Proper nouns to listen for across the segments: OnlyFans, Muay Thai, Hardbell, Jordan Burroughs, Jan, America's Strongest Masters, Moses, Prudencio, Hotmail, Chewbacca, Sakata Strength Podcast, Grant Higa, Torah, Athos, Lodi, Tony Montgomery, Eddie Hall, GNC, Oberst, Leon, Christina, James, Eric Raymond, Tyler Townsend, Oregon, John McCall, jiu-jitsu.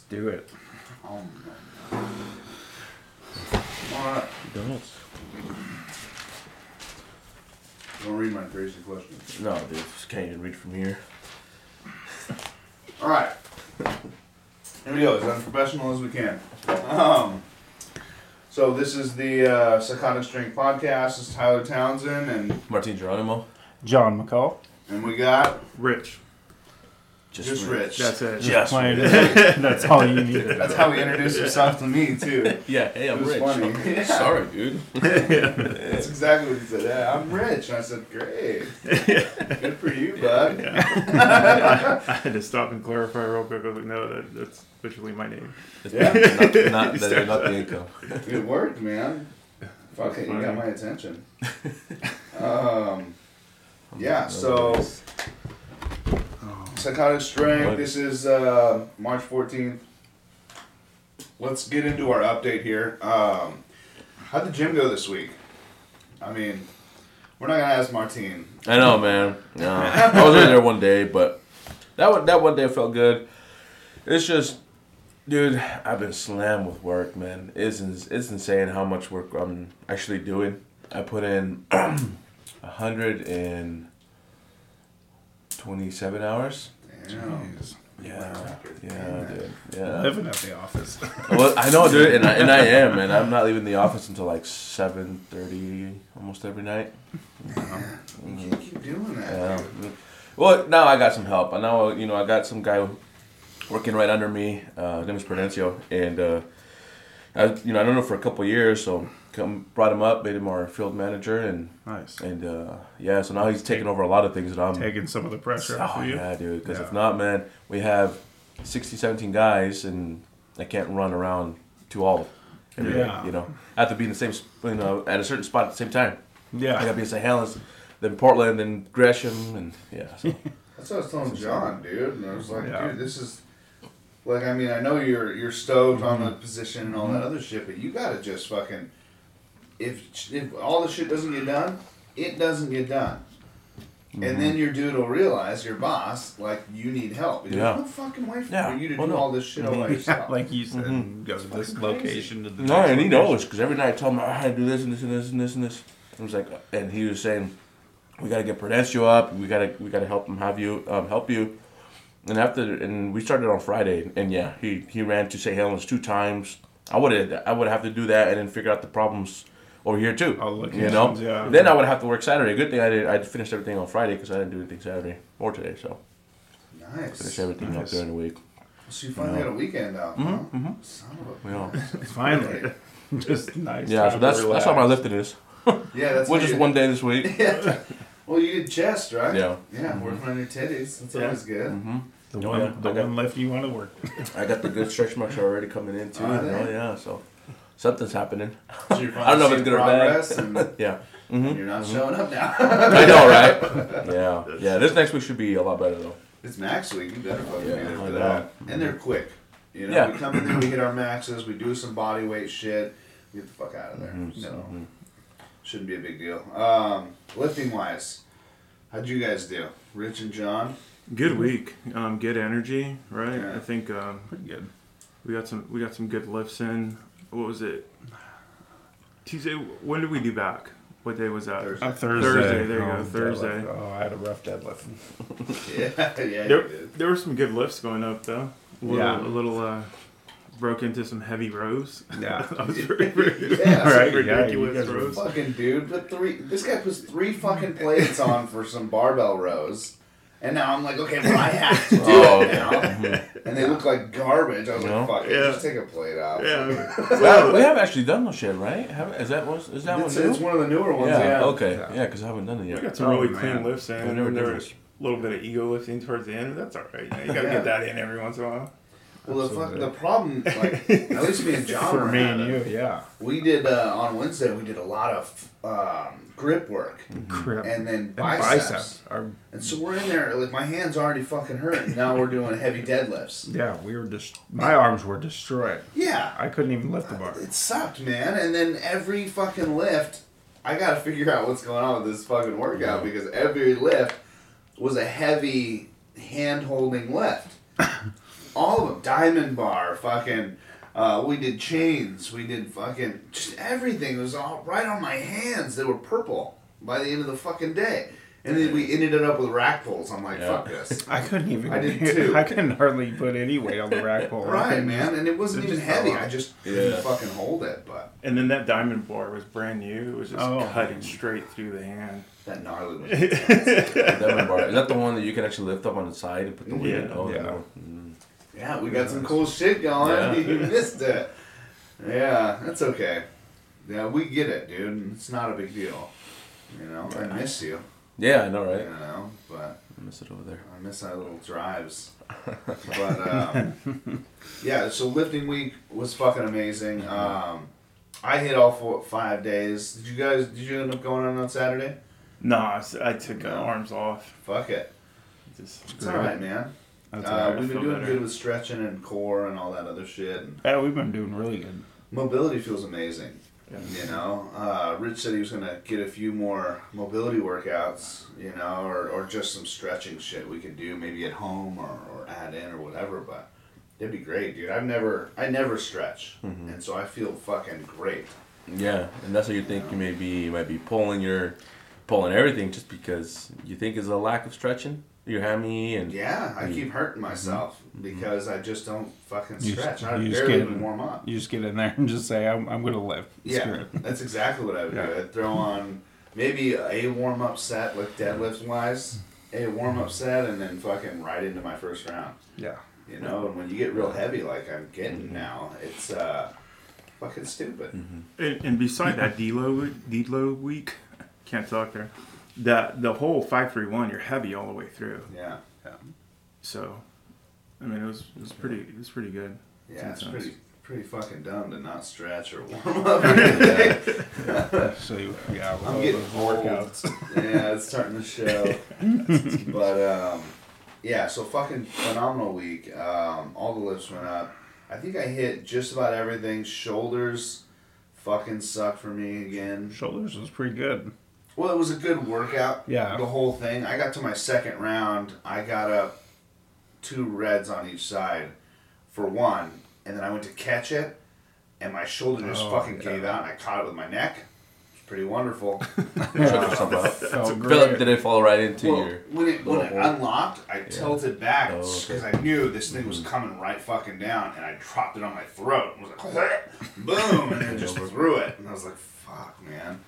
Let's do it. Oh, no. All right. McDonald's. Don't read my crazy questions. No, dude. Just can't even read from here. All right. Here we go. As unprofessional as we can. So this is the Sakata Strength Podcast. It's Tyler Townsend and... Martín Geronimo. John McCall. And we got... Rich. Just Rich. That's it. Just Rich. That's all you needed. That's how he introduced himself to me, too. Yeah, hey, I'm Rich. Funny. Yeah. Sorry, dude. That's exactly what he said. Yeah, I'm Rich. And I said, great. Good for you, bud. Yeah. I had to stop and clarify real quick. I was like, no, that's literally my name. Yeah. not the income. Good work, man. Fuck it. You got my attention. So... Psychotic Strength, this is March 14th. Let's get into our update here. How'd the gym go this week? I mean, we're not going to ask Martín. I know, man. No. I was only there one day, but that one day felt good. It's just, dude, I've been slammed with work, man. It's insane how much work I'm actually doing. I put in 127 hours. Damn. Jeez. Yeah, dude. Yeah. Living at the office. Well, I know, dude, and I am, man. I'm not leaving the office until like 7:30 almost every night. You can't keep doing that. Yeah. Well, now I got some help. I know, you know, I got some guy working right under me. His name is Prudencio, and I don't know for a couple of years, so. Brought him up, made him our field manager, and nice. And so now he's taking over a lot of things that I'm taking some of the pressure off of you. Yeah, dude. Because if not, man, we have 17 guys, and I can't run around to all every day. You know, I have to be in the same, you know, at a certain spot at the same time. Yeah, I got to be in St. Helens, then Portland, then Gresham, and yeah. So. That's what I was telling John, dude. And I was like, dude, this is. Like, I mean, I know you're stoked on the position and all that other shit, but you gotta just fucking. If all the shit doesn't get done, it doesn't get done. Mm-hmm. And then your dude will realize, your boss, like, you need help. There's no fucking way for you to do all this shit all by yourself. Like you said, go to this location. To the next location. He knows, because every night I tell him, I had to do this and this and this and this and this. I was like, and he was saying, we got to get Prudencio up. We got to help him help you. And we started on Friday, and he ran to St. Helens 2 times. I would have to do that and then figure out the problems over here too. You know, then I would have to work Saturday. Good thing I finished everything on Friday because I didn't do anything Saturday or today. So nice, finish everything up during the week. So you finally had a weekend out. Mm-hmm. Huh? Son of a finally, just nice. Yeah, so that's how my lifting is. That's which is one day this week. Yeah. Well, you did chest, right? Yeah. Yeah, working on your titties. That's always good. Mm-hmm. The one left you want to work. I got the good stretch marks already coming in, too. So something's happening. So you're I don't know if it's good or bad. You're not showing up now. I know, right? Yeah, this next week should be a lot better, though. It's max week. You better fucking be there for that. And they're quick. You know, we come in there, we hit our maxes, we do some body weight shit, we get the fuck out of there. Shouldn't be a big deal. Lifting-wise, how'd you guys do? Rich and John? Good week, good energy, right? Yeah. I think pretty good. We got some good lifts in. What was it? Tuesday. When did we do back? What day was that? Thursday. There you go. Thursday. Deadlift. Oh, I had a rough deadlift. There were some good lifts going up though. A little broke into some heavy rows. Yeah, that was ridiculous. Ridiculous rows. Fucking dude, this guy puts 3 fucking plates on for some barbell rows. And now I'm like, okay, well, I have to do it now. And they look like garbage. I was like, fuck it, just take a plate out. Yeah. Well, we have actually done those shit, right? Is that one of the newer ones. Yeah. Okay. Yeah, because I haven't done it yet. We got some really clean lifts in. And there was a little bit of ego lifting towards the end, but that's all right. You got to get that in every once in a while. Well, the problem, like, at least me and John for me and you, we did, on Wednesday, we did a lot of grip work. Grip. And then biceps. And so we're in there, like, my hand's already fucking hurt, and now we're doing heavy deadlifts. Yeah, we were my arms were destroyed. Yeah. I couldn't even lift the bar. It sucked, man. And then every fucking lift, I got to figure out what's going on with this fucking workout, because every lift was a heavy hand-holding lift. All of them. Diamond Bar, fucking, we did chains, we did fucking, just everything. It was all right on my hands. They were purple by the end of the fucking day. And then we ended it up with rack pulls. I'm like, fuck this. I couldn't even. I did too. I couldn't hardly put any weight on the rack pull. Right, man. And it wasn't even heavy. I just couldn't fucking hold it. But and then that Diamond Bar was brand new. It was just cutting straight through the hand. That gnarly one. Diamond Bar. Is that the one that you can actually lift up on the side and put the weight in? Oh, yeah. No. Mm. Yeah, we got some cool shit going. Yeah. You missed it. Yeah, that's okay. Yeah, we get it, dude. It's not a big deal. You know, I miss you. Yeah, I know, right? You know, but I miss it over there. I miss our little drives. But, yeah, so lifting week was fucking amazing. I hit all 5 days. Did you end up going on Saturday? No, I took arms off. Fuck it. It's all right, man. We've been doing good with stretching and core and all that other shit. Yeah, we've been doing really good. Mobility feels amazing. You know, Rich said he was going to get a few more mobility workouts, you know, or just some stretching shit we could do maybe at home or add in or whatever, but it'd be great, dude. I never stretch, and so I feel fucking great. Yeah, and that's what you think you might be pulling everything just because you think is a lack of stretching. Your hammy and... Yeah, I keep hurting myself because I just don't fucking stretch. I barely even warm up. You just get in there and just say, I'm going to lift. Yeah, that's exactly what I would do. I'd throw on maybe a warm-up set, like deadlift-wise, a warm-up set, and then fucking right into my first round. Yeah. You know, and when you get real heavy like I'm getting now, it's fucking stupid. And beside that deload week, can't talk there. The whole 5-3-1, you're heavy all the way through. Yeah. So, I mean, it was pretty good. Yeah, sometimes. It's pretty fucking dumb to not stretch or warm up. I'm getting workouts. Yeah, it's starting to show. But yeah, so fucking phenomenal week. All the lifts went up. I think I hit just about everything. Shoulders fucking sucked for me again. Shoulders was pretty good. Well, it was a good workout, the whole thing. I got to my second round. I got up 2 reds on each side for one, and then I went to catch it, and my shoulder just fucking gave out, and I caught it with my neck. It's pretty wonderful. Philip, did it fall right into your... When it unlocked, I tilted back because I knew this thing was coming right fucking down, and I dropped it on my throat. And was like, boom, and then just threw it. And I was like, fuck, man.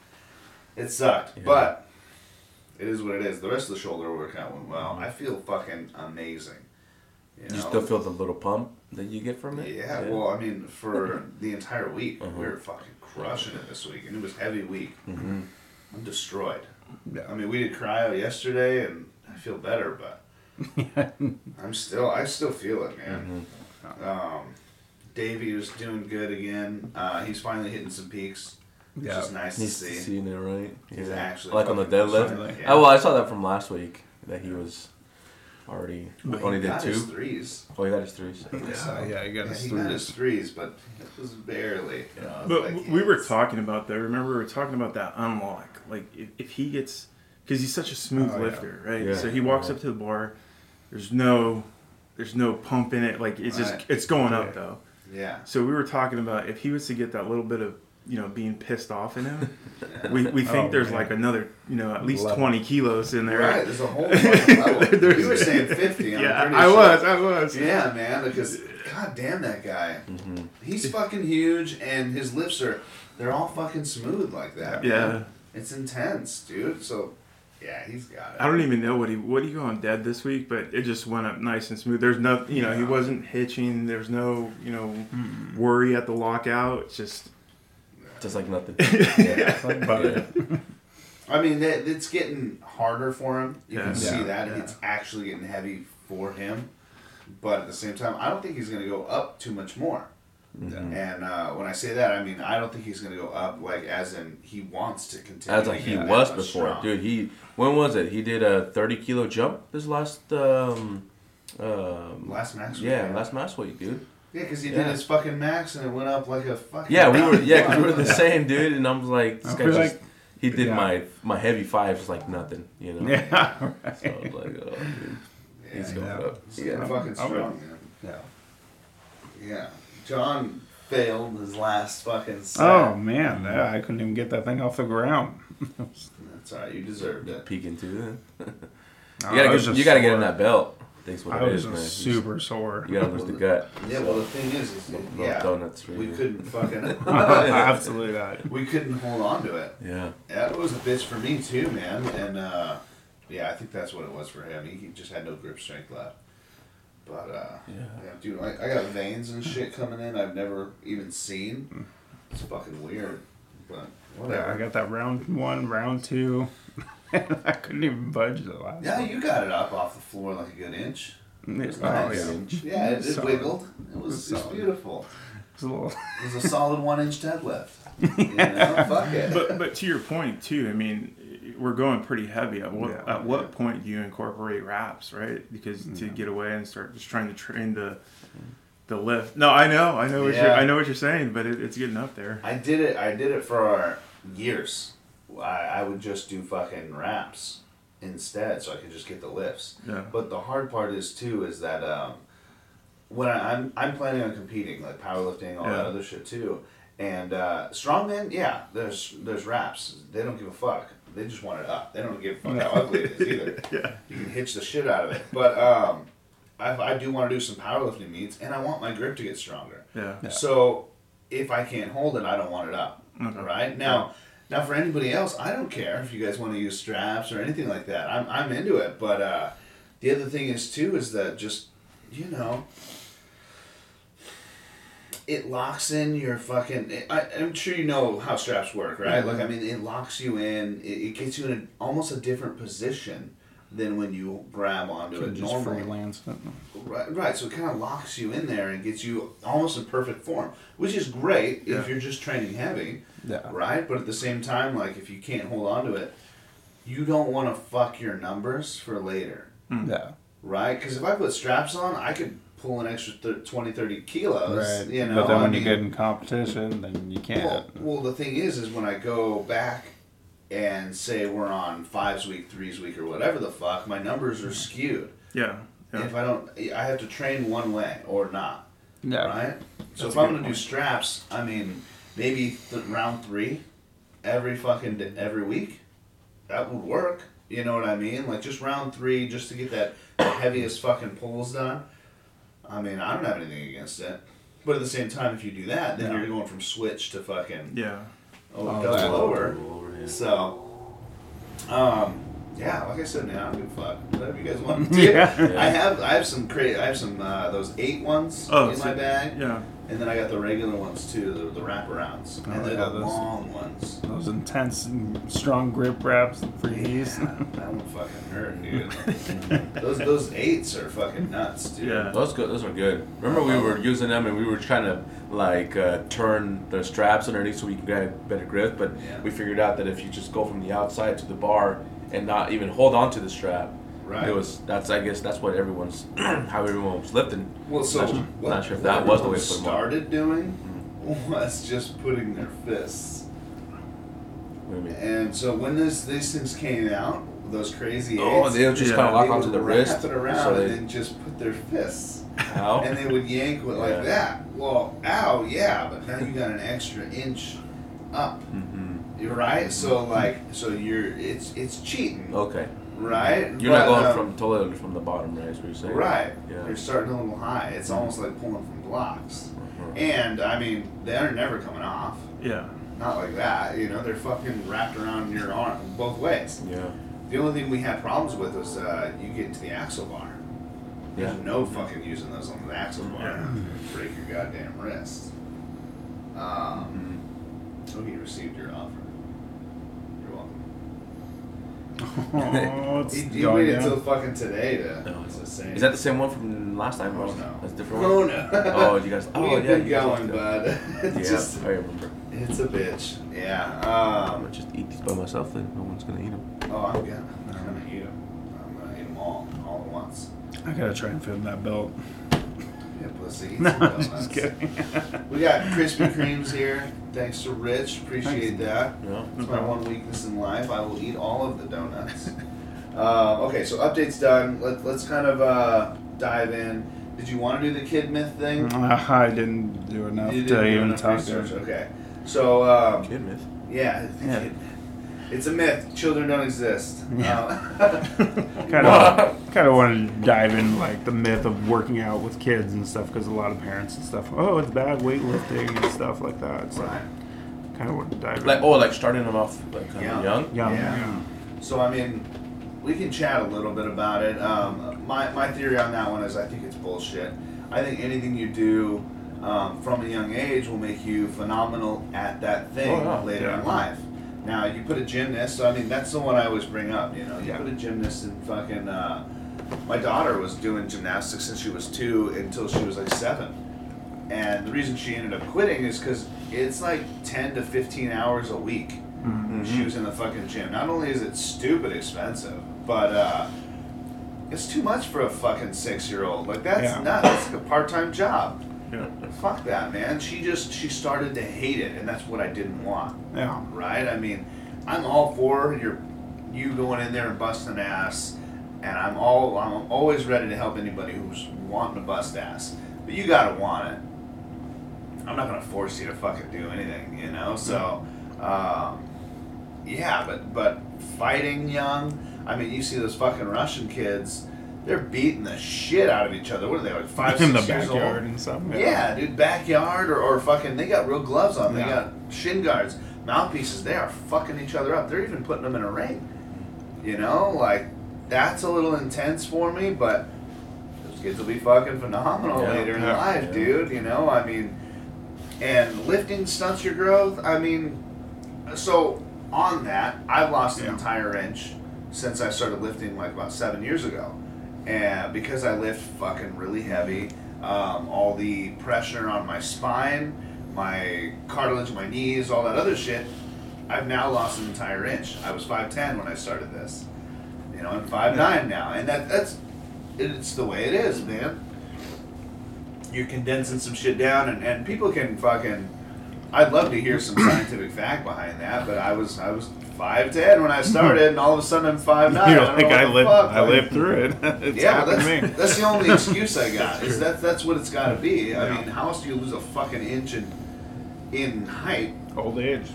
It sucked, but it is what it is. The rest of the shoulder workout went well. I feel fucking amazing. You still feel the little pump that you get from it? Yeah, well, I mean, for the entire week, we were fucking crushing it this week, and it was heavy week. I'm destroyed. Yeah. I mean, we did cryo yesterday, and I feel better, but I still feel it, man. Davey was doing good again. He's finally hitting some peaks. Yeah. Which is nice to see. He's seeing it, right? He's actually like on the deadlift. Yeah. Oh, well, I saw that from last week that he was already only did 2. Threes. Oh, he got his threes. He got his threes, but it was barely. You know, we were talking about that. Remember, we were talking about that unlock. Like if he gets, because he's such a smooth lifter, right? Yeah. So he walks up to the bar. There's no pump in it. Like it's just it's going up though. Yeah. So we were talking about if he was to get that little bit of, you know, being pissed off in him. We think there's like another, you know, at least 20 kilos in there. Right, there's a whole level. You were saying 50. I was. Yeah, man, because god damn that guy. Mm-hmm. He's fucking huge, and his lifts they're all fucking smooth like that. Yeah. Man. It's intense, dude. So, yeah, he's got it. I don't even know what he got on dead this week, but it just went up nice and smooth. There's no, you know, he wasn't hitching. There's no, you know, worry at the lockout. It's just like nothing. I mean, it's getting harder for him. You can see that. Yeah. It's actually getting heavy for him. But at the same time, I don't think he's going to go up too much more. Yeah. And when I say that, I mean, I don't think he's going to go up, like, as in he wants to continue. As like he was before. Strong. Dude, when was it? He did a 30-kilo jump this last max week. Yeah, last max week, dude. Yeah, because he did his fucking max and it went up like a fucking... Yeah, we were the same, dude, and I was like, this guy just... Like, he did my heavy fives like nothing, you know? Yeah, right. So I was like, oh, dude. Yeah, he's going up. He's getting fucking strong, man. Yeah. Yeah. John failed his last fucking set. Oh, man. I couldn't even get that thing off the ground. That's all right. You deserved it. Peeking through that. You gotta get in that belt. I was super sore. You gotta lose the gut. Yeah, well, the thing is donuts we couldn't fucking... Absolutely not. We couldn't hold on to it. Yeah. That was a bitch for me, too, man. And, I think that's what it was for him. He just had no grip strength left. But, dude, I got veins and shit coming in I've never even seen. It's fucking weird. But whatever. Yeah, I got that round 1, round 2... I couldn't even budge the last. Yeah, you got it up off the floor like a good inch. It was nice. Yeah, it wiggled. It was beautiful. It was a solid 1-inch deadlift. You know, fuck it. But to your point too, I mean, we're going pretty heavy. At what point do you incorporate wraps, right? Because to get away and start just trying to train the lift. No, I know what you're saying, but it's getting up there. I did it for years. I would just do fucking wraps instead, so I could just get the lifts. Yeah. But the hard part is that when I'm planning on competing, like powerlifting, all that other shit too, and strongman, there's wraps. They don't give a fuck. They just want it up. They don't give a fuck how ugly it is either. Yeah. You can hitch the shit out of it. But I do want to do some powerlifting meets, and I want my grip to get stronger. Yeah. Yeah. So if I can't hold it, I don't want it up. Mm-hmm. Right now. Yeah. Now, for anybody else, I don't care if you guys want to use straps or anything like that. I'm into it. But the other thing is that just, you know, it locks in your fucking... I'm sure you know how straps work, right? Mm-hmm. Like, I mean, it locks you in. It gets you in almost a different position than when you grab onto it normally. Right, so it kind of locks you in there and gets you almost in perfect form, which is great if you're just training heavy, right? But at the same time, like, if you can't hold on to it, you don't want to fuck your numbers for later, right? Because if I put straps on, I could pull an extra 20-30 kilos, right. You know? But then when you get in competition, then you can't. Well, the thing is when I go back and say we're on 5s week, 3s week, or whatever the fuck, my numbers are skewed. Yeah. If I don't, I have to train one way or not. Yeah. Right? So if I'm going to do straps, I mean, maybe round 3 every week, that would work. You know what I mean? Like just round 3 just to get that the heaviest fucking pulls done. I mean, I don't have anything against it. But at the same time, if you do that, then you're going from switch to fucking... Yeah. Double lower. So, like I said, man, I don't give a fuck. Whatever you guys want. Yeah. I have some those 8 ones in my bag. Yeah. And then I got the regular ones too, the wraparounds, and the long ones. Those intense and strong grip wraps for knees. Yeah, that one fucking hurt, dude. those 8s are fucking nuts, dude. Yeah, those are good. Remember we were using them and we were trying to like turn the straps underneath so we could get better grip, but we figured out that if you just go from the outside to the bar and not even hold on to the strap. Right. I guess that's what how everyone was lifting. Well, so not sure if that was the way to put them started doing was just putting their fists. What do you mean? And so when these things came out, those crazy eggs, they would just kind of lock onto the wrist, it around so and then just put their fists. Ow. And they would yank it like that. Well, ow, yeah, but now you got an extra inch up. Mm-hmm. You're right. So like, it's cheating. Okay. Right? You're not going totally from the bottom, right? Is what you're saying. Right. Yeah. You're starting a little high. It's almost like pulling from blocks. Mm-hmm. And, I mean, they're never coming off. Yeah. Not like that. You know, they're fucking wrapped around your arm both ways. Yeah. The only thing we had problems with was you get into the axle bar. There's no fucking using those on the axle bar. Yeah. You break your goddamn wrist. So you received your offer. Oh, you waited until fucking today to say. Is that the same one from last time? Oh, no. That's different. Oh, no. Oh, you guys. Oh, yeah. Keep going, bud. I remember. It's a bitch. Yeah. I'm going to just eat these by myself then. No one's going to eat them. Oh, I'm good. I'm going to eat them. I'm going to eat them all at once. I got to try and fit in that belt. Yeah, pussy. No, I'm just kidding. We got Krispy Kremes here. Thanks to Rich. Appreciate that. Yeah. That's my one weakness in life. I will eat all of the donuts. Okay, so update's done. Let's kind of dive in. Did you want to do the kid myth thing? I didn't do enough to even talk to it. Okay. So, kid myth? Yeah. Kid myth. It's a myth. Children don't exist. Yeah. Kind of wanted to dive into like the myth of working out with kids and stuff because a lot of parents and stuff, oh, it's bad weightlifting and stuff like that. So right. Kind of wanted to dive into like, starting them off like kind of young? Yeah. So, I mean, we can chat a little bit about it. My theory on that one is I think it's bullshit. I think anything you do from a young age will make you phenomenal at that thing later in life. Now, you put a gymnast, so I mean, that's the one I always bring up, you know. You put a gymnast in fucking, my daughter was doing gymnastics since she was 2 until she was like 7. And the reason she ended up quitting is because it's like 10 to 15 hours a week. Mm-hmm. She was in the fucking gym. Not only is it stupid expensive, but it's too much for a fucking 6-year-old. Like, that's nuts. That's like a part-time job. Yeah. Fuck that, man. She started to hate it, and that's what I didn't want. Yeah. Right? I mean, I'm all for you going in there and busting ass, and I'm always ready to help anybody who's wanting to bust ass. But you gotta want it. I'm not gonna force you to fucking do anything, you know? So, but fighting young, I mean, you see those fucking Russian kids, they're beating the shit out of each other. What are they, like 5, 6 years old? In the backyard and something. Yeah, dude, backyard or fucking, they got real gloves on. They got shin guards, mouthpieces. They are fucking each other up. They're even putting them in a ring. You know, like, that's a little intense for me, but those kids will be fucking phenomenal later in life, dude. You know, I mean, and lifting stunts your growth. I mean, so on that, I've lost an entire inch since I started lifting like about 7 years ago. And because I lift fucking really heavy, all the pressure on my spine, my cartilage, my knees, all that other shit, I've now lost an entire inch. I was 5'10 when I started this. You know, I'm 5'9 now. And it's the way it is, man. You're condensing some shit down, and people can fucking... I'd love to hear some scientific fact behind that, but I was 5'10 when I started, and all of a sudden I'm 5'9. You're like, I lived through it. It's happened to me. That's the only excuse I got. Is that's what it's got to be. I mean, how else do you lose a fucking inch in height? Old age.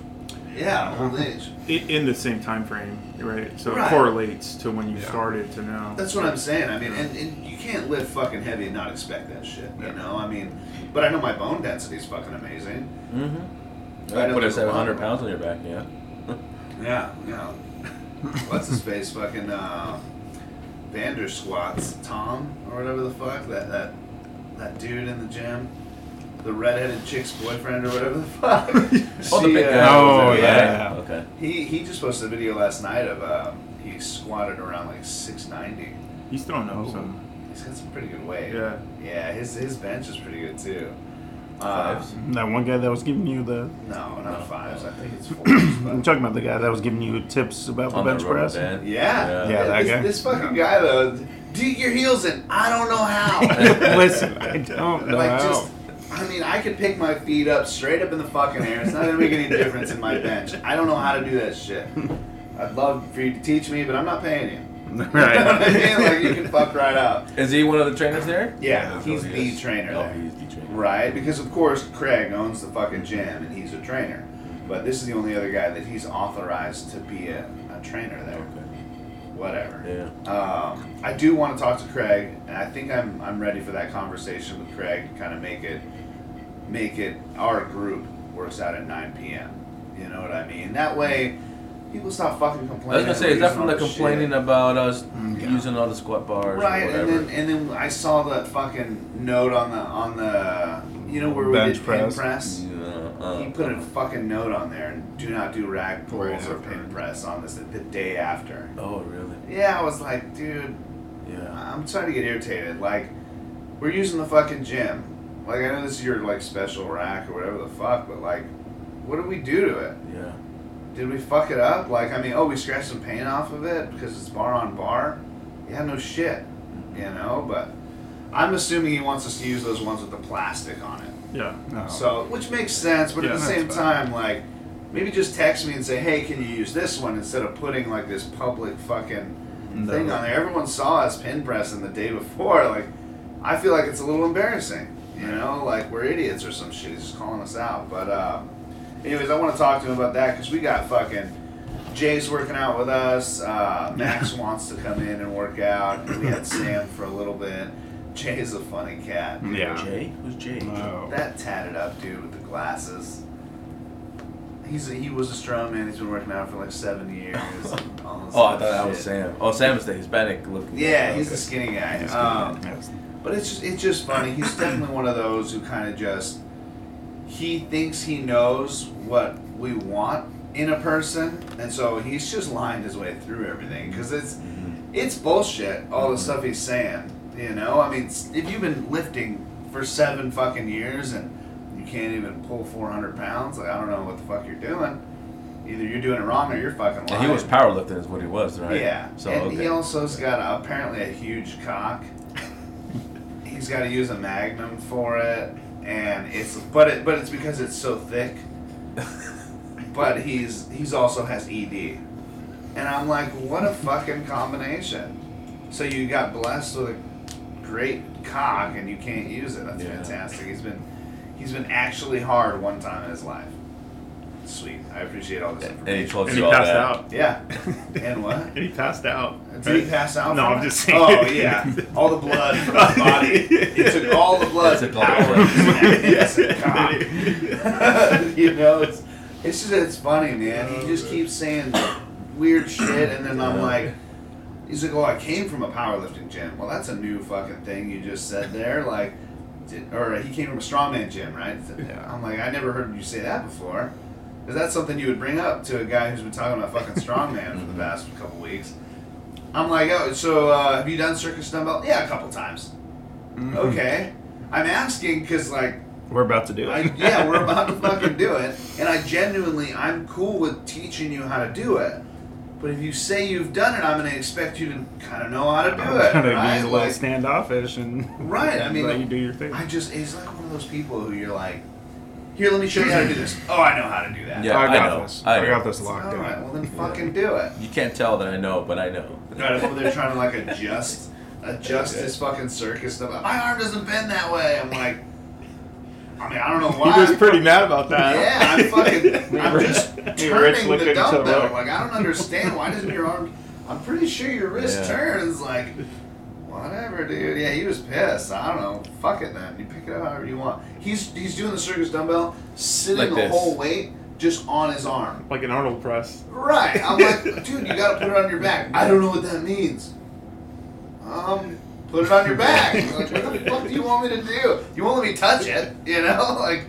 Yeah, old age. In the same time frame, right? So it correlates to when you started to now. That's what I'm saying. I mean, and you can't lift fucking heavy and not expect that shit. You know, I mean, but I know my bone density is fucking amazing. Mm-hmm. That put us at 100 pounds on your back, Yeah. What's his face? Fucking Vander Squats, Tom or whatever the fuck. That dude in the gym, the redheaded chick's boyfriend or whatever the fuck. The big guy. Okay. He just posted a video last night of he squatted around like 690. He's throwing up some. He's got some pretty good weight. Yeah. Yeah. His bench is pretty good too. Fives? That one guy that was giving you the... No, not fives. I think it's fours. I'm talking about the guy that was giving you tips about the bench press. That guy. This fucking guy, though, dig your heels in. I don't know how. Listen, I don't know how. I mean, I could pick my feet up straight up in the fucking air. It's not going to make any difference in my bench. I don't know how to do that shit. I'd love for you to teach me, but I'm not paying you. Right. I mean, like, you can fuck right up. Is he one of the trainers there? Yeah, he's the trainer there. He's the trainer. Right, because of course Craig owns the fucking gym and he's a trainer. But this is the only other guy that he's authorized to be a trainer there. Okay. Whatever. Yeah. I do want to talk to Craig, and I think I'm ready for that conversation with Craig to kind of make it our group works out at 9 PM. You know what I mean? That way people stop fucking complaining. I was gonna say, is that from the complaining about us using all the squat bars? Right, or and then I saw that fucking note on the where bench we did pin press. Yeah, he put a fucking note on there and do not do rag pulls or pin press on this the day after. Oh really? Yeah, I was like, dude. Yeah. I'm starting to get irritated. Like, we're using the fucking gym. Like, I know this is your like special rack or whatever the fuck, but like, what did we do to it? Yeah. Did we fuck it up? Like, I mean, we scratched some paint off of it because it's bar on bar. Yeah, no shit, but I'm assuming he wants us to use those ones with the plastic on it. Yeah. No. So, which makes sense, but at the same time, like, maybe just text me and say, hey, can you use this one instead of putting, like, this public fucking thing on there. Everyone saw us pin pressing the day before, like, I feel like it's a little embarrassing, you know, like we're idiots or some shit. He's just calling us out. But anyways, I want to talk to him about that because we got fucking Jay's working out with us. Max wants to come in and work out. We had Sam for a little bit. Jay's a funny cat. Dude. Yeah. Jay? Who's Jay? Oh. That tatted up dude with the glasses. He was a strong man. He's been working out for like 7 years. I thought that was Sam. Oh, Sam is the Hispanic looking. Yeah, he's the skinny guy. But it's just funny. He's definitely one of those who kind of just he thinks he knows what we want in a person, and so he's just lined his way through everything because it's bullshit. All the stuff he's saying, you know. I mean, if you've been lifting for 7 fucking years and you can't even pull 400 pounds. Like, I don't know what the fuck you're doing. Either you're doing it wrong or you're fucking lying. And he was powerlifting is what he was, right? Yeah. So, and he also's got apparently a huge cock. He's got to use a magnum for it, and it's because it's so thick. But he's also has ED, and I'm like, what a fucking combination. So you got blessed with a great cock and you can't use it. That's fantastic. He's been actually hard one time in his life. Sweet. I appreciate all this information. And he told you all that. Out. Yeah. And what? And he passed out. Did he pass out? No, I'm just saying. Oh, yeah. All the blood from his body. It took all the blood to power his cock. You know, it's funny, man. He just keeps saying weird shit, and then I'm like, he's like, oh, I came from a powerlifting gym. Well, that's a new fucking thing you just said there. Like, he came from a strongman gym, right? I'm like, I never heard you say that before. Is that something you would bring up to a guy who's been talking about fucking strongman for the past couple weeks? I'm like, oh, so have you done circus dumbbell? Yeah, a couple times. Mm-hmm. Okay. I'm asking because, like... We're about to do it. We're about to fucking do it. And I'm cool with teaching you how to do it. But if you say you've done it, I'm going to expect you to kind of know how to do it. Right? Be a little standoffish and right. I mean, let you do your thing. He's like one of those people who you're like, here, let me show you how to do this. Oh, I know how to do that. Yeah, I got this locked in. All right, well then fucking do it. You can't tell that I know, but I know. Right, over there trying to like adjust this fucking circus stuff. My arm doesn't bend that way. I'm like, I mean, I don't know why. He was pretty mad about that. Yeah, I'm just turning the dumbbell. Like, I don't understand. Why doesn't your arm... I'm pretty sure your wrist turns. Like, whatever, dude. Yeah, he was pissed. I don't know. Fuck it, then. You pick it up however you want. He's doing the circus dumbbell, sitting like the whole weight just on his arm. Like an Arnold press. Right. I'm like, dude, you got to put it on your back. I don't know what that means. Put it on your back. Like, what the fuck do you want me to do? You won't let me touch it, you know? Like,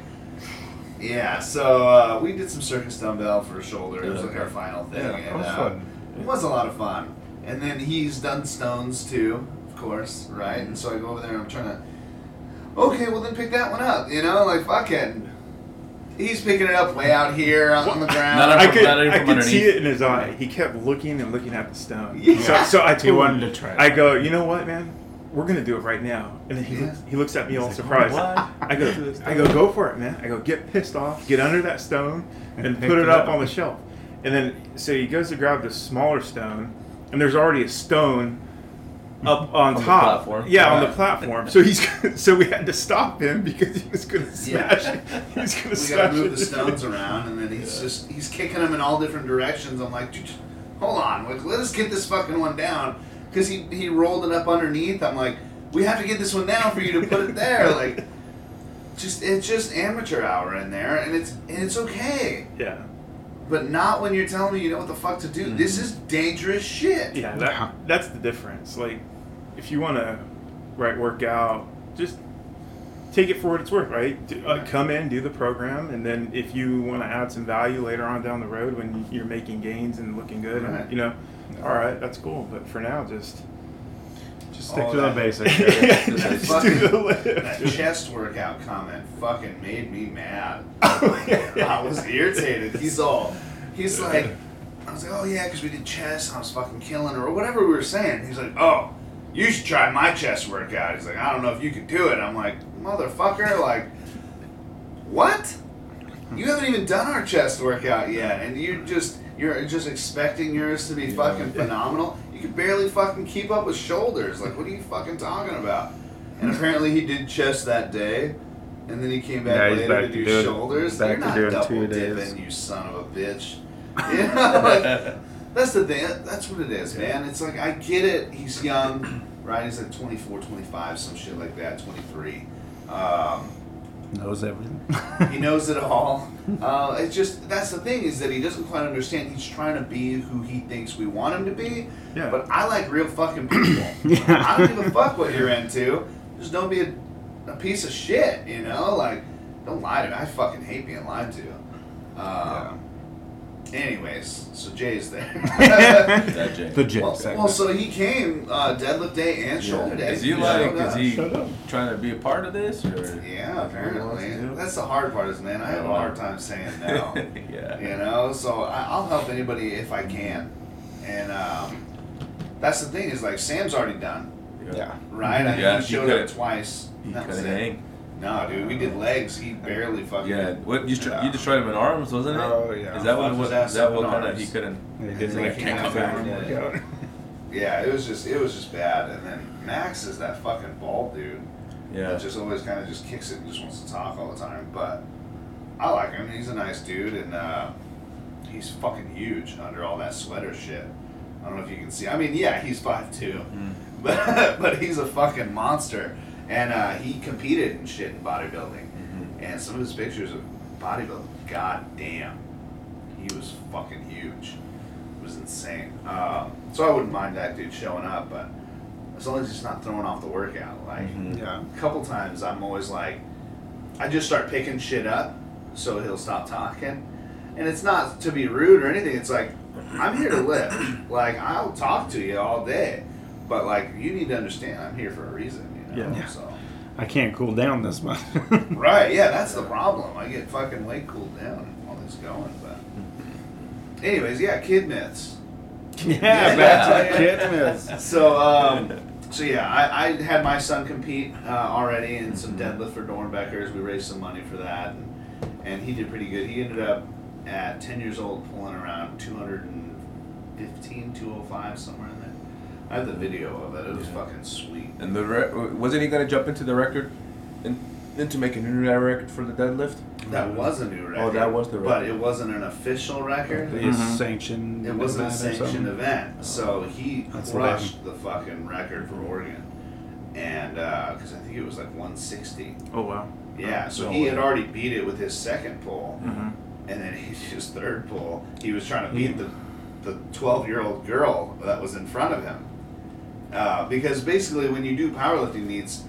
yeah. So we did some circus dumbbell for shoulder. It was like our final thing. Yeah, and, was fun. It was a lot of fun. And then he's done stones too, of course, right? And so I go over there and I'm trying to. Okay, well then pick that one up, you know? Like fuck it. He's picking it up way out here on the ground. I could see it in his eye. He kept looking and looking at the stone. Yeah. So I told him to try. I go, you know what, man? We're going to do it right now. And then he looks at me all surprised. What? I go, go for it, man. I go, get pissed off, get under that stone, and put it up on the shelf. And then, so he goes to grab the smaller stone, and there's already a stone up on top. The platform. Yeah, on the platform. So we had to stop him because he was going to smash it. He's going to smash it. We got to move the stones around, and then he's kicking them in all different directions. I'm like, hold on, let us get this fucking one down. Because he rolled it up underneath. I'm like, we have to get this one down for you to put it there. Like, it's just amateur hour in there, and it's okay. Yeah. But not when you're telling me you know what the fuck to do. Mm-hmm. This is dangerous shit. Yeah, that's the difference. Like, if you want to work out, just take it for what it's worth, right? Come in, do the program, and then if you want to add some value later on down the road when you're making gains and looking good, and, you know, all right, that's cool. But for now, just stick to the basics. That chest workout comment fucking made me mad. I was irritated. I was like, oh yeah, because we did chest and I was fucking killing her or whatever we were saying. He's like, oh, you should try my chest workout. He's like, I don't know if you could do it. I'm like, motherfucker, like, what? You haven't even done our chest workout yet, and you're just expecting yours to be fucking phenomenal. You can barely fucking keep up with shoulders. Like, what are you fucking talking about? And apparently he did chest that day, and then he came back later to do shoulders. You're not double dipping, you son of a bitch. You know, like, that's the thing. That's what it is, man. It's like, I get it. He's young, right? He's like 24, 25, some shit like that, 23. Knows everything. He knows it all. It's just, that's the thing, is that he doesn't quite understand. He's trying to be who he thinks we want him to be. Yeah. But I like real fucking people. Yeah. I don't give a fuck what you're into. Just don't be a piece of shit, you know? Like, don't lie to me. I fucking hate being lied to. Anyways, so Jay's there. That Jay. The Jay. Well, so he came deadlift day and shoulder day. Is he like, is he trying to be a part of this? Or yeah, apparently. That's the hard part, is, man, I have a hard time saying no. Yeah. You know, so I'll help anybody if I can. And that's the thing, is like, Sam's already done. Yeah. Right? I mean, he showed up twice. He couldn't hang. No, dude, we did legs. He barely fucking. Yeah, what you just tried him in arms, wasn't it? Oh yeah. Is that what kind of he couldn't? He can't come back. Yeah, it was just bad. And then Max is that fucking bald dude. Yeah. That just always kind of just kicks it and just wants to talk all the time. But I like him. He's a nice dude, and he's fucking huge under all that sweater shit. I don't know if you can see. I mean, yeah, he's 5'2", but he's a fucking monster. And he competed and shit in bodybuilding. Mm-hmm. And some of his pictures of bodybuilding, god damn, he was fucking huge. It was insane. So I wouldn't mind that dude showing up, but as long as he's not throwing off the workout. Like, a couple times I'm always like, I just start picking shit up so he'll stop talking. And it's not to be rude or anything. It's like, I'm here to live. Like, I'll talk to you all day. But, like, you need to understand I'm here for a reason. Yeah. So. I can't cool down this much. Right, yeah, that's the problem. I get fucking way cooled down while this going, but anyways, kid myths. Yeah, back to kid myths. So yeah, I had my son compete already in some deadlift for Dornbecker's. We raised some money for that, and he did pretty good. He ended up at 10 years old pulling around 215, 205, somewhere in there. I have the video of it. It was fucking sweet. And the wasn't he gonna jump into the record, and to make a new record for the deadlift? That was a new record. Oh, that was the record. But it wasn't an official record. It was sanctioned. It wasn't a sanctioned event. So he crushed the fucking record for Oregon, and because I think it was like 160. Oh wow. Yeah. So he had already beat it with his second pull, and then his third pull. He was trying to beat the 12-year-old girl that was in front of him. Because basically when you do powerlifting meets,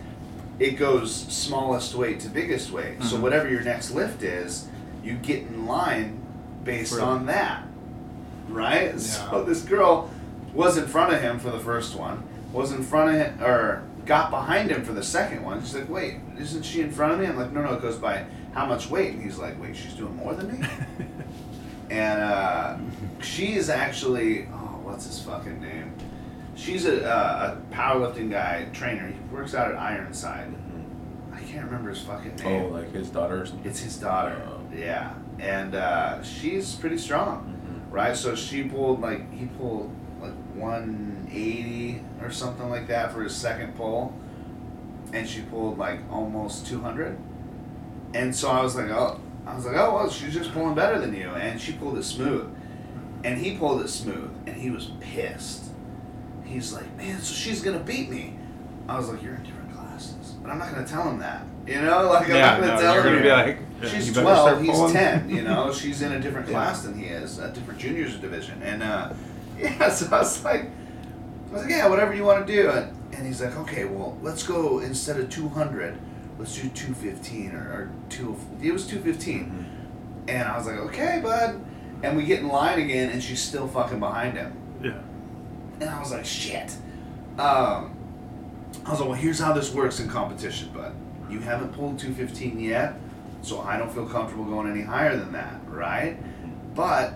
it goes smallest weight to biggest weight. So whatever your next lift is, you get in line based on that, right? Yeah. So this girl was in front of him for the first one, was in front of him, or got behind him for the second one. She's like, wait, isn't she in front of me? I'm like, no, it goes by how much weight. And he's like, wait, she's doing more than me? And she is actually, what's his fucking name? She's a powerlifting guy, trainer. He works out at Ironside. I can't remember his fucking name. Oh, like his daughter or something? It's his daughter, yeah. And she's pretty strong, right? So he pulled like 180 or something like that for his second pull. And she pulled like almost 200. And so I was like, oh, well, she's just pulling better than you. And she pulled it smooth. And he pulled it smooth. And he was pissed. He's like, man, so she's going to beat me. I was like, you're in different classes. But I'm not going to tell him that. You know? Like, I'm not going to tell him. You're going to be like, she's 12, he's 10. You know? She's in a different class than he is, a different juniors division. And, so I was like, yeah, whatever you want to do. And he's like, okay, well, let's go, instead of 200, let's do 215 or 2. It was 215. And I was like, okay, bud. And we get in line again, and she's still fucking behind him. Yeah. And I was like, shit. I was like, well, here's how this works in competition, bud. You haven't pulled 215 yet, so I don't feel comfortable going any higher than that, right? But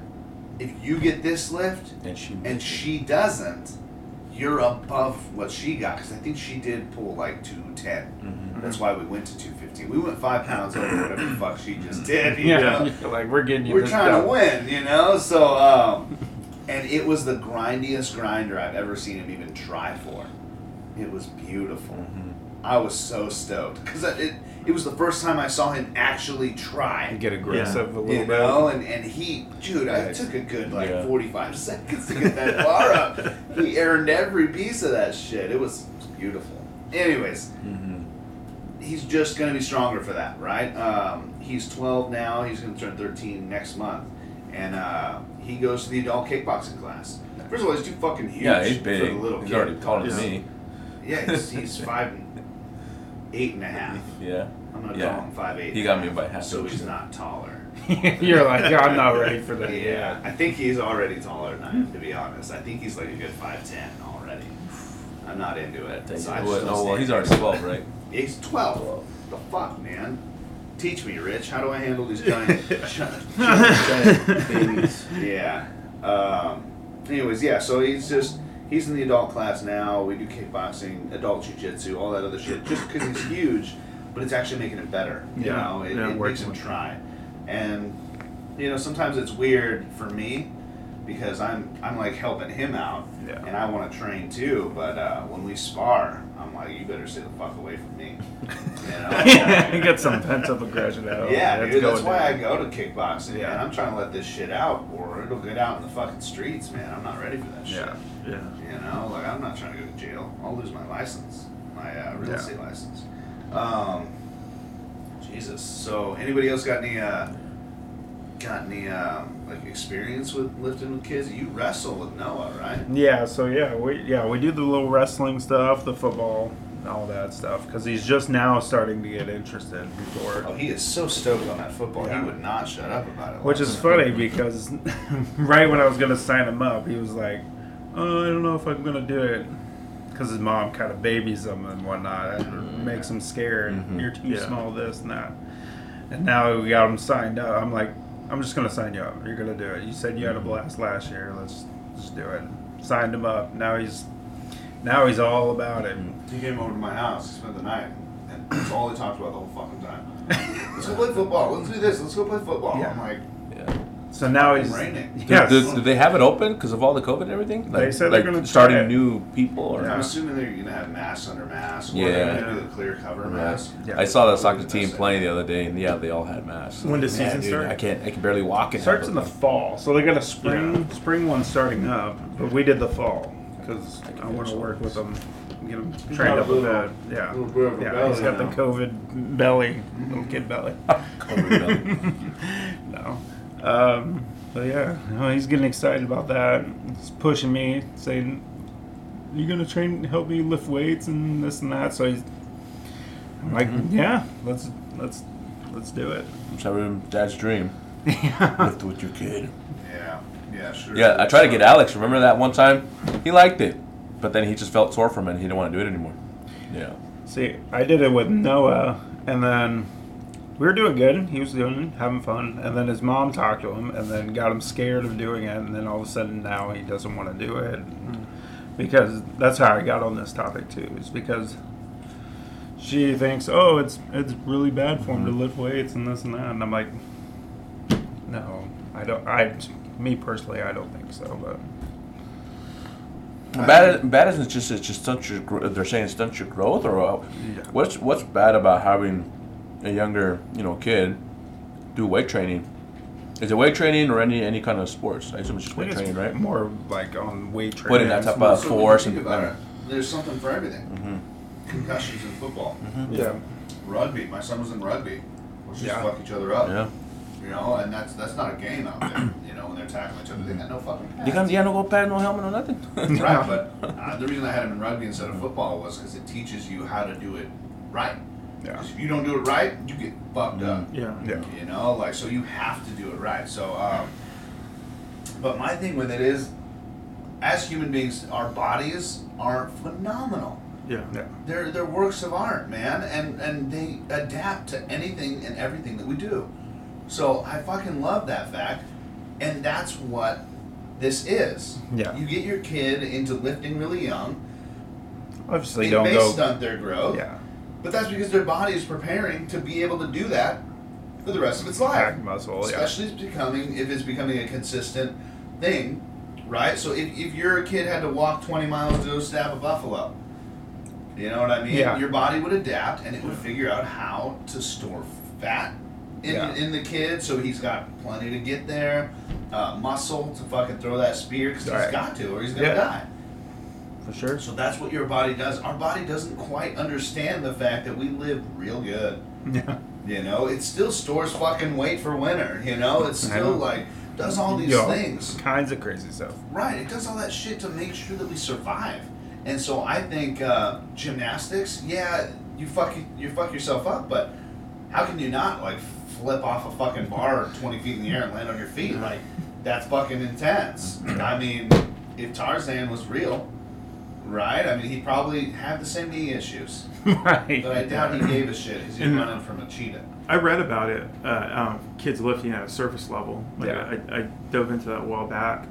if you get this lift and she doesn't, you're above what she got. Because I think she did pull like 210. That's why we went to 215. We went 5 pounds over whatever the fuck she just did. You know? Like, we're getting you. We're trying to win, you know? So, and it was the grindiest grinder I've ever seen him even try for. It was beautiful. I was so stoked because it was the first time I saw him actually try and get aggressive a little bit. You know, and he, dude, I took a good 45 seconds to get that bar up. He earned every piece of that shit. It was beautiful. Anyways, he's just gonna be stronger for that, right? He's 12 now. He's gonna turn 13 next month, and he goes to the adult kickboxing class. First of all, he's too fucking huge. Yeah, he's big. For the little kid. Already taller than me. Yeah, he's 5'8.5". Yeah. I'm not calling 5'8". He got me by half. So he's not taller. You're like, yeah, I'm not ready for that. Yeah. I think he's already taller than I am, to be honest. I think he's like a good 5'10" already. I'm not into it. Well, he's already 12, right? He's 12. The fuck, man? Teach me, Rich. How do I handle these giant things? Yeah. Anyways, yeah, so he's in the adult class now. We do kickboxing, adult jiu-jitsu, all that other shit. Just because he's huge, but it's actually making it better. You know, it makes him try. And, you know, sometimes it's weird for me because I'm like helping him out and I want to train too. But when we spar, I'm like, you better stay the fuck away from me. You know? You got some pent-up aggression out. Yeah, dude, that's why I go to kickboxing. Yeah. Man. I'm trying to let this shit out or it'll get out in the fucking streets, man. I'm not ready for that shit. Yeah. You know, like I'm not trying to go to jail. I'll lose my license, my real estate license. Jesus. So, anybody else got any like experience with lifting with kids? You wrestle with Noah, right? Yeah. So we do the little wrestling stuff, the football, all that stuff, because he's just now starting to get interested. Before he is so stoked on that football, he would not shut up about it. Which is funny because right when I was gonna sign him up, he was like, I don't know if I'm going to do it. Because his mom kind of babies him and whatnot. And makes him scared. You're too small, this and that. And now we got him signed up. I'm like, I'm just going to sign you up. You're going to do it. You said you had a blast last year. Let's do it. Signed him up. Now he's all about it. He came over to my house, spent the night. And that's all he talked about the whole fucking time. Let's go play football. Let's do this. Let's go play football. Yeah. I'm like... So now he's raining. Yes. Do they have it open because of all the COVID and everything? Like, they said they're going to starting new people. Or I'm assuming they're going to have masks under masks. Or they're going to do the clear cover mask. Yeah. I saw the soccer team playing the other day, and they all had masks. When does season start? I can barely walk. It starts in the fall, so they got a spring one starting up. But we did the fall because I want to work with them, get them trained up with that. Yeah, belly, he's got the COVID belly, little kid belly. COVID belly. No. But he's getting excited about that. He's pushing me, saying, "You gonna train, help me lift weights and this and that." So I'm like, "Yeah, let's do it." It's dad's dream. Lift with your kid. Yeah, sure. Yeah, I tried to get Alex. Remember that one time? He liked it, but then he just felt sore from it. And he didn't want to do it anymore. Yeah. See, I did it with Noah, and then. We were doing good. He was having fun. And then his mom talked to him and then got him scared of doing it. And then all of a sudden now he doesn't want to do it. Because that's how I got on this topic too. Is because she thinks, it's really bad for him to lift weights and this and that. And I'm like, no, I don't. Me personally, I don't think so. But bad isn't just, it's just stunts your. They're saying stunts your growth or what's bad about having a younger, kid do weight training? Is it weight training or any kind of sports? I assume it's just weight training, right? More like on weight training. Putting that type of force and better. There's something for everything. Concussions in football. Yeah. Rugby. My son was in rugby. We'll just fuck each other up. Yeah. You know, and that's not a game out there. You know, when they're tackling each other, they got no fucking pads. No go pad, no helmet, no nothing. Right, but the reason I had him in rugby instead of football was because it teaches you how to do it right. Because if you don't do it right, you get fucked up. Yeah. You know, like, so you have to do it right. So, but my thing with it is, as human beings, our bodies are phenomenal. Yeah. They're works of art, man. And they adapt to anything and everything that we do. So I fucking love that fact. And that's what this is. Yeah. You get your kid into lifting really young. Obviously, stunt their growth. Yeah. But that's because their body is preparing to be able to do that for the rest of its life. Muscle, especially if it's becoming a consistent thing, right? So if your kid had to walk 20 miles to go stab a buffalo, You know what I mean? Yeah. Your body would adapt, and it would figure out how to store fat in the kid, so he's got plenty to get there, muscle to fucking throw that spear, because he's got to, or he's going to die. For sure. So that's what your body does. Our body doesn't quite understand the fact that we live real good. Yeah. You know, it still stores fucking weight for winter, you know? It still, like, does all these things. Kinds of crazy stuff. Right. It does all that shit to make sure that we survive. And so I think gymnastics, you fuck yourself up, but how can you not, like, flip off a fucking bar 20 feet in the air and land on your feet? Like, that's fucking intense. I mean, if Tarzan was real... Right, I mean, he probably had the same knee issues. Right. But I doubt he gave a shit because he was running from a cheetah. I read about it, kids lifting at a surface level. Like I dove into that a while back,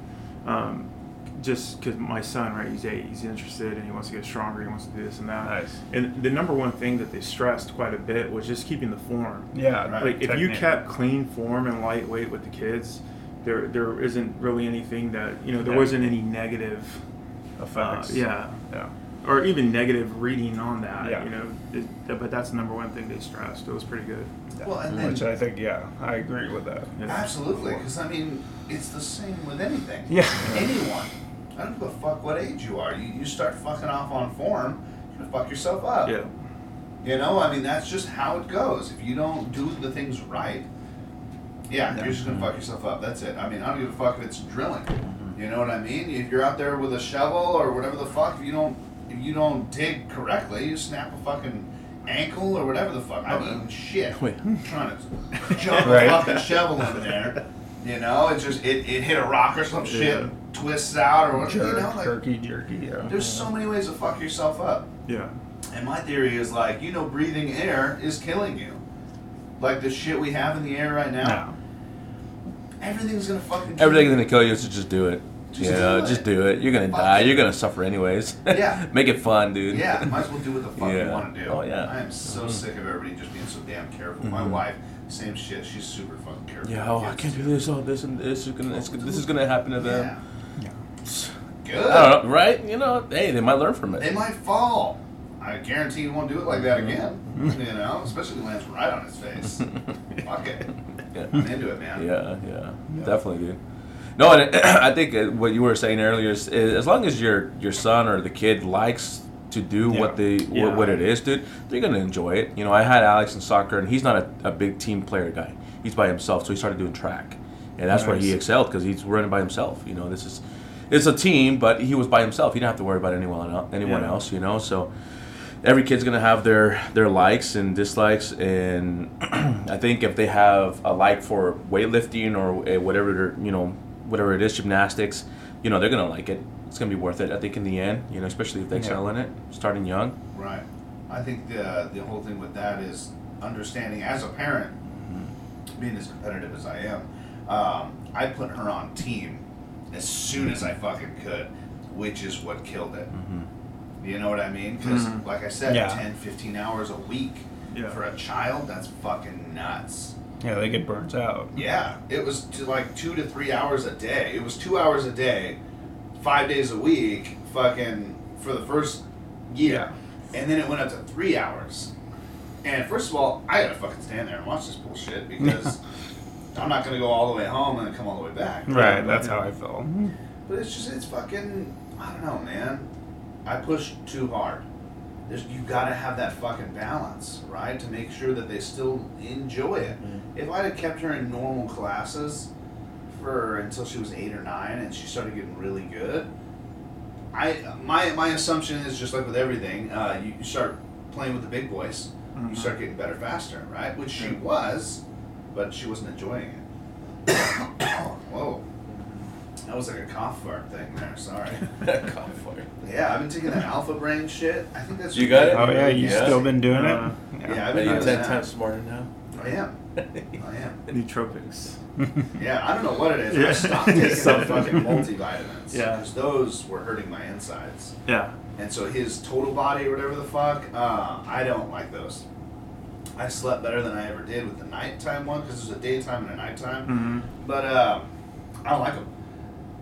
just because my son, right, he's 8, he's interested, and he wants to get stronger, he wants to do this and that. Nice. And the number one thing that they stressed quite a bit was just keeping the form. Yeah, right. Like, if you kept clean form and lightweight with the kids, there isn't really anything that, you know, there wasn't any negative... effects. Or even negative reading on that, you know, but that's the number one thing they stressed. It was pretty good. Yeah. Well, and then, which I think, I agree with that. It's absolutely, because I mean, it's the same with anything. Yeah. Anyone, I don't give a fuck what age you are. You start fucking off on form, you're gonna fuck yourself up. Yeah. You know, I mean, that's just how it goes. If you don't do the things right, you're just gonna fuck yourself up. That's it. I mean, I don't give a fuck if it's drilling. You know what I mean? If you're out there with a shovel or whatever the fuck, if you don't dig correctly, you snap a fucking ankle or whatever the fuck. I mean, shit. Wait. I'm trying to jump a fucking shovel in there. You know, it's just it hit a rock or some shit, twists out or whatever. Jerk, you know, like, jerky. Yeah. There's so many ways to fuck yourself up. Yeah. And my theory is like, you know, breathing air is killing you. Like the shit we have in the air right now. No. Everything's gonna fucking. Everything's gonna kill you. So just do it. Just do it. You're gonna die. You're gonna suffer anyways. Yeah. Make it fun, dude. Yeah, might as well do what the fuck you want to do. Oh, yeah. I am so sick of everybody just being so damn careful. Mm-hmm. My wife, same shit. She's super fucking careful. Yeah, I can't do this. Oh, this and this is gonna. This is gonna happen to them. Yeah. Good. I don't know, right? You know, hey, they might learn from it. They might fall. I guarantee you won't do it like that again. Mm-hmm. You know, especially when it lands right on his face. Fuck it. Yeah. I'm into it, man. Yeah, definitely, dude. No, and I think what you were saying earlier is, as long as your son or the kid likes to do what it is, dude, they're gonna enjoy it. You know, I had Alex in soccer, and he's not a big team player guy. He's by himself, so he started doing track, and that's where he excelled because he's running by himself. You know, it's a team, but he was by himself. He didn't have to worry about anyone else. You know, so. Every kid's gonna have their likes and dislikes, and I think if they have a like for weightlifting or whatever it is, gymnastics, you know, they're gonna like it. It's gonna be worth it, I think, in the end. You know, especially if they excel in it, starting young. Right. I think the whole thing with that is understanding as a parent, being as competitive as I am, I put her on team as soon as I fucking could, which is what killed it. Mm-hmm. You know what I mean? Because, like I said, 10, 15 hours a week for a child, that's fucking nuts. Yeah, they get burnt out. Yeah. It was like 2 to 3 hours a day. It was 2 hours a day, 5 days a week, fucking for the first year. Yeah. And then it went up to 3 hours. And first of all, I gotta fucking stand there and watch this bullshit because I'm not gonna go all the way home and then come all the way back. Right, that's how I feel. But it's fucking, I don't know, man. I push too hard. You gotta have that fucking balance, right? To make sure that they still enjoy it. Mm-hmm. If I'd have kept her in normal classes until she was 8 or 9, and she started getting really good, my assumption is, just like with everything, you start playing with the big boys, you start getting better faster, right? Which she was, but she wasn't enjoying it. Whoa. That was like a cough fart thing there, sorry. Cough fart. Yeah, I've been taking that Alpha Brain shit. I think that's... You got it? Oh, yeah, you've still been doing it? Yeah, I've been doing it. Are you 10 times smarter now? I am. Nootropics. Yeah, I don't know what it is. I stopped taking the fucking multivitamins. Yeah. Because those were hurting my insides. Yeah. And so his total body or whatever the fuck, I don't like those. I slept better than I ever did with the nighttime one, because there's a daytime and a nighttime. Mm-hmm. But I don't like them.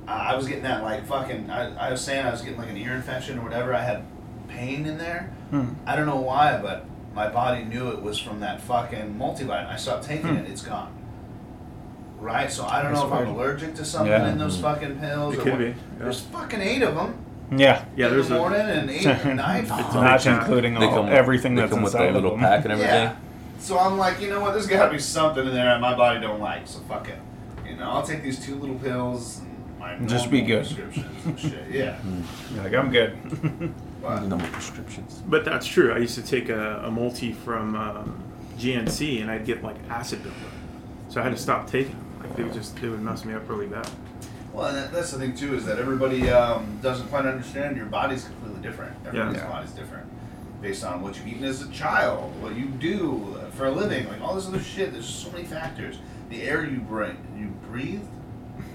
I was getting that, like, fucking... I was saying I was getting, like, an ear infection or whatever. I had pain in there. I don't know why, but my body knew it was from that fucking multivitamin. I stopped taking it, it's gone. Right? So I don't know if I'm allergic to something in those fucking pills. It could be. Yeah. There's fucking 8 of them. Yeah. Yeah, there's in the morning and 8 at night. It's not including everything that's inside the little pack and everything. Yeah. So I'm like, you know what? There's got to be something in there that my body don't like. So fuck it. You know, I'll take these 2 little pills and my just be good. Prescriptions and shit. Yeah. You're like, I'm good. Normal prescriptions. But that's true. I used to take a multi from GNC and I'd get like acid buildup. So I had to stop taking them. Like they would mess me up really bad. Well, and that's the thing too, is that everybody doesn't quite understand your body's completely different. Everybody's body's different based on what you've eaten as a child, what you do for a living, like all this other shit. There's so many factors. The air you breathe.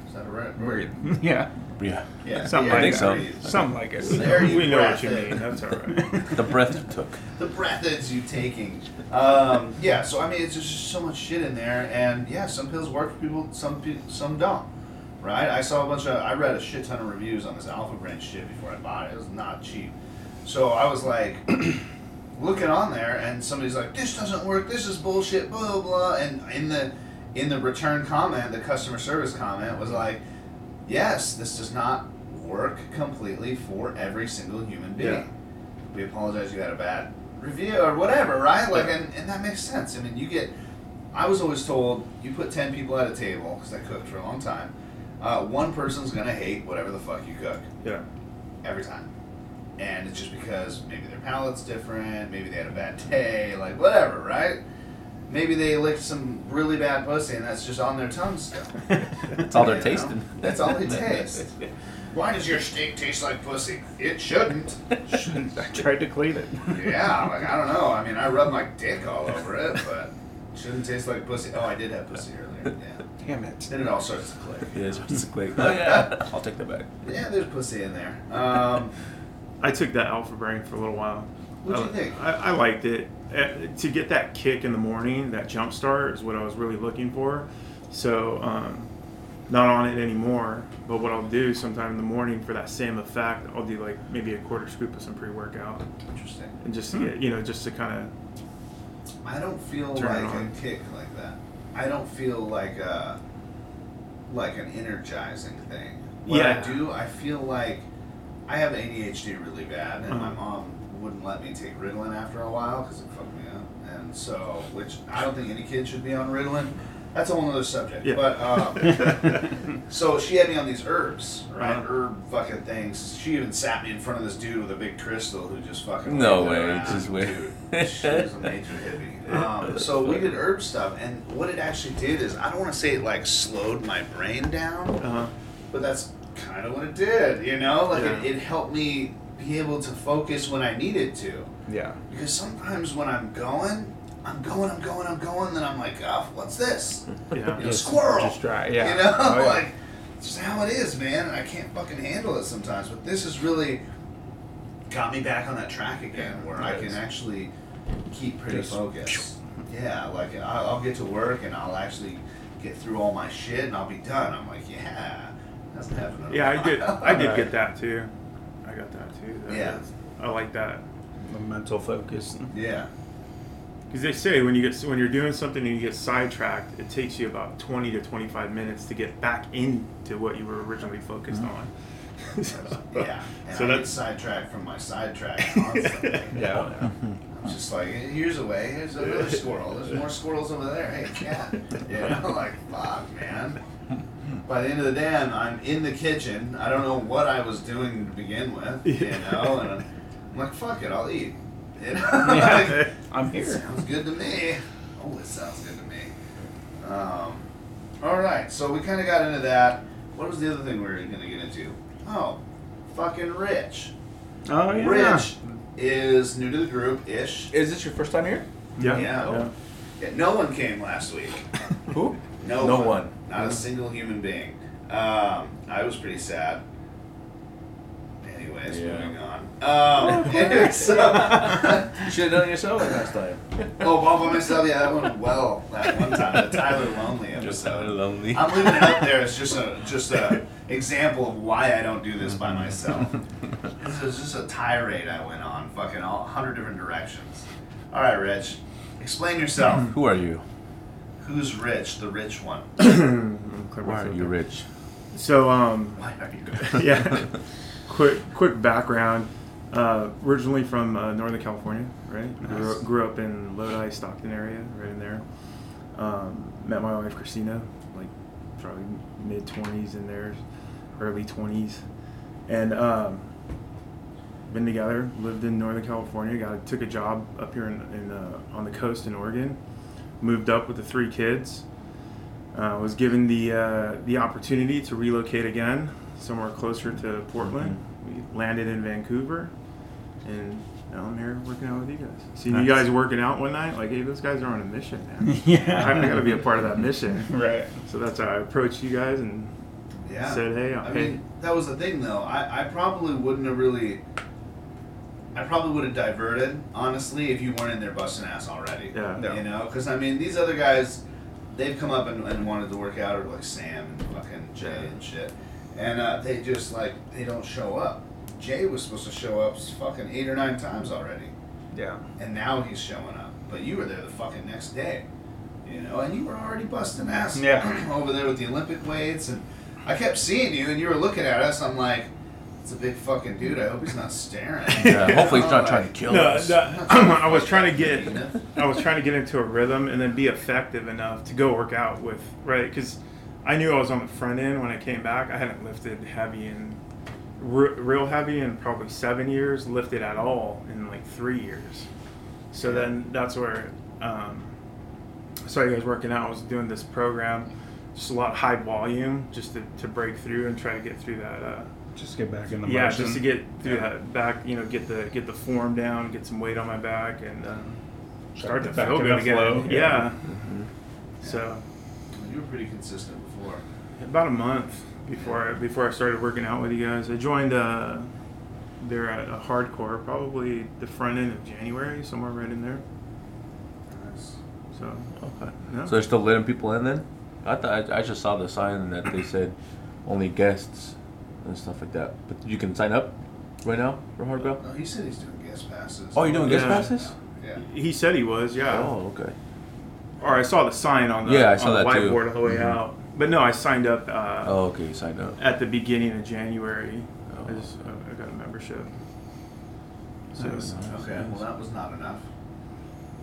Is that a right word? Yeah. Yeah. Yeah. Something like that. Something like it. We know what you mean. That's all right. The breath you took. The breath that's you taking. Yeah. So I mean, it's just so much shit in there, and yeah, some pills work for people, some don't. Right? I saw I read a shit ton of reviews on this Alpha Brain shit before I bought it. It was not cheap. So I was like, looking on there, and somebody's like, "This doesn't work. This is bullshit." Blah blah blah. And in the return comment, the customer service comment was like, yes, this does not work completely for every single human being. Yeah. We apologize you had a bad review or whatever, right? Like, and that makes sense. I mean, I was always told, you put 10 people at a table, because I cooked for a long time, one person's going to hate whatever the fuck you cook. Yeah. Every time. And it's just because maybe their palate's different, maybe they had a bad day, like whatever, right? Maybe they licked some really bad pussy and that's just on their tongue still. That's all they're tasting. That's all they taste. Why does your steak taste like pussy? It shouldn't. I tried to clean it. Yeah, like, I don't know. I mean, I rubbed my dick all over it, but it shouldn't taste like pussy. Oh, I did have pussy earlier. Yeah. Damn it. Then it all starts to click. Yeah, it starts to click. Oh, yeah. I'll take that back. Yeah, there's pussy in there. I took that Alpha Brain for a little while. What'd you think? I liked it. To get that kick in the morning, that jump start is what I was really looking for. So, not on it anymore, but what I'll do sometime in the morning for that same effect, I'll do like maybe a quarter scoop of some pre-workout. Interesting. And just, you know, just to kind of... I don't feel like a kick like that. I don't feel like an energizing thing. What I do, I feel like I have ADHD really bad, and my mom wouldn't let me take Ritalin after a while because it fucked me up, and so, which I don't think any kid should be on Ritalin. That's a whole other subject. Yeah. But so she had me on these herbs, right? Herb fucking things. She even sat me in front of this dude with a big crystal who just fucking just weird. Dude, she was a major hippie. So we did herb stuff, and what it actually did is, I don't want to say it like slowed my brain down, but that's kind of what it did. You know, like it helped me be able to focus when I needed to. Yeah. Because sometimes when I'm going, then I'm like, oh, what's this? Yeah. You know, squirrel. Just try. Yeah. You know, like, it's just how it is, man. And I can't fucking handle it sometimes. But this has really got me back on that track again, where I can actually keep pretty focused. Yeah, like I'll get to work and I'll actually get through all my shit and I'll be done. I'm like, that's happening. Yeah, I did get that too. I got that too. I like that. The mental focus. Yeah. Because they say when you're doing something and you get sidetracked, it takes you about 20 to 25 minutes to get back into what you were originally focused on. So I get sidetracked from my sidetrack constantly. I'm just like, here's a way. Here's another squirrel. There's more squirrels over there. Hey, cat. Yeah. I'm like, fuck, man. By the end of the day, I'm in the kitchen. I don't know what I was doing to begin with, you know. And I'm like, fuck it, I'll eat. You know? Like, I'm here. Sounds good to me. Oh, it sounds good to me. All right, so we kind of got into that. What was the other thing we were going to get into? Oh, fucking Rich. Oh, yeah. Rich is new to the group-ish. Is this your first time here? Yeah. No one came last week. Who? No one. Not a single human being. I was pretty sad. Anyways, moving on. So, you should have done it yourself last time. Oh, all by myself? Yeah, that went well that one time. The Tyler Lonely episode. Just Tyler Lonely. I'm leaving it up there. It's just a example of why I don't do this by myself. This is just a tirade I went on fucking all 100 different directions. All right, Rich, explain yourself. Who are you? Who's Rich? The rich one. Why are you rich? So, why are you good? Yeah. Quick background. Originally from Northern California, right? Nice. Grew up in Lodi, Stockton area, right in there. Met my wife Christina, like probably mid-20s in there, early 20s, and been together. Lived in Northern California. Took a job up here in on the coast in Oregon. Moved up with the three kids. Was given the opportunity to relocate again, somewhere closer to Portland. Mm-hmm. We landed in Vancouver. And now I'm here working out with you guys. Seeing you guys working out one night, like, hey, those guys are on a mission, man. Yeah. I'm going to be a part of that mission. Right. So that's how I approached you guys and said, hey. I mean, that was the thing, though. I probably wouldn't have really... I probably would have diverted, honestly, if you weren't in there busting ass already. Yeah. No. You know? Because, I mean, these other guys, they've come up and wanted to work out, or, like, Sam and fucking Jay and shit. And they just, like, they don't show up. Jay was supposed to show up fucking 8 or 9 times already. Yeah. And now he's showing up. But you were there the fucking next day, you know, and you were already busting ass over there with the Olympic weights. And I kept seeing you, and you were looking at us. I'm like, it's a big fucking dude. I hope he's not staring. Yeah, hopefully he's not trying to kill us. I was trying to get into a rhythm and then be effective enough to go work out with, right? Because I knew I was on the front end when I came back. I hadn't lifted heavy and real heavy in probably 7 years, lifted at all in like 3 years. So then that's where I saw you guys working out. I was doing this program, just a lot of high volume, just to break through and try to get through that. Just get back in the motion. Yeah, just to get through that back, you know, get the form down, get some weight on my back, and start to feel good again. Flow. Yeah. Mm-hmm. So you were pretty consistent before. About a month. Before I started working out with you guys, I joined there at a hardcore, probably the front end of January, somewhere right in there. Nice. So okay. Yeah. So they're still letting people in then? I thought I just saw the sign that they said only guests and stuff like that. But you can sign up right now for Hardbell? No, he said he's doing guest passes. Oh, you're doing guest passes? Yeah. He said he was. Yeah. Oh, okay. Or I saw the sign on the whiteboard all the way out. But no, I signed up. You signed up at the beginning of January. Oh. I got a membership. So nice. Well, that was not enough.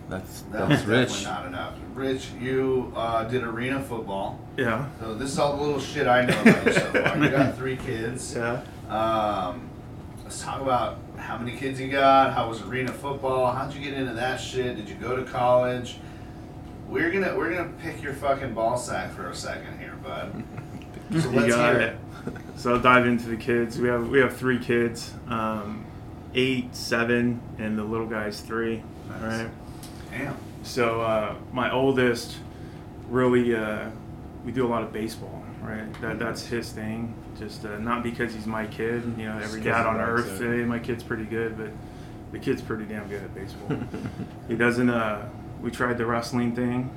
That was Rich. Not enough. Rich, you did arena football. Yeah. So this is all the little shit I know about you so far. You got 3 kids. Yeah. Let's talk about how many kids you got. How was arena football? How'd you get into that shit? Did you go to college? We're gonna pick your fucking ball sack for a second here, bud. So let's hear it. So I'll dive into the kids. We have 3 kids, 8, 7, and the little guy's 3. Nice. All right. Damn. So my oldest, really, we do a lot of baseball, right? That's his thing. Just not because he's my kid. You know, every dad on earth, hey, my kid's pretty good, but the kid's pretty damn good at baseball. He doesn't. We tried the wrestling thing,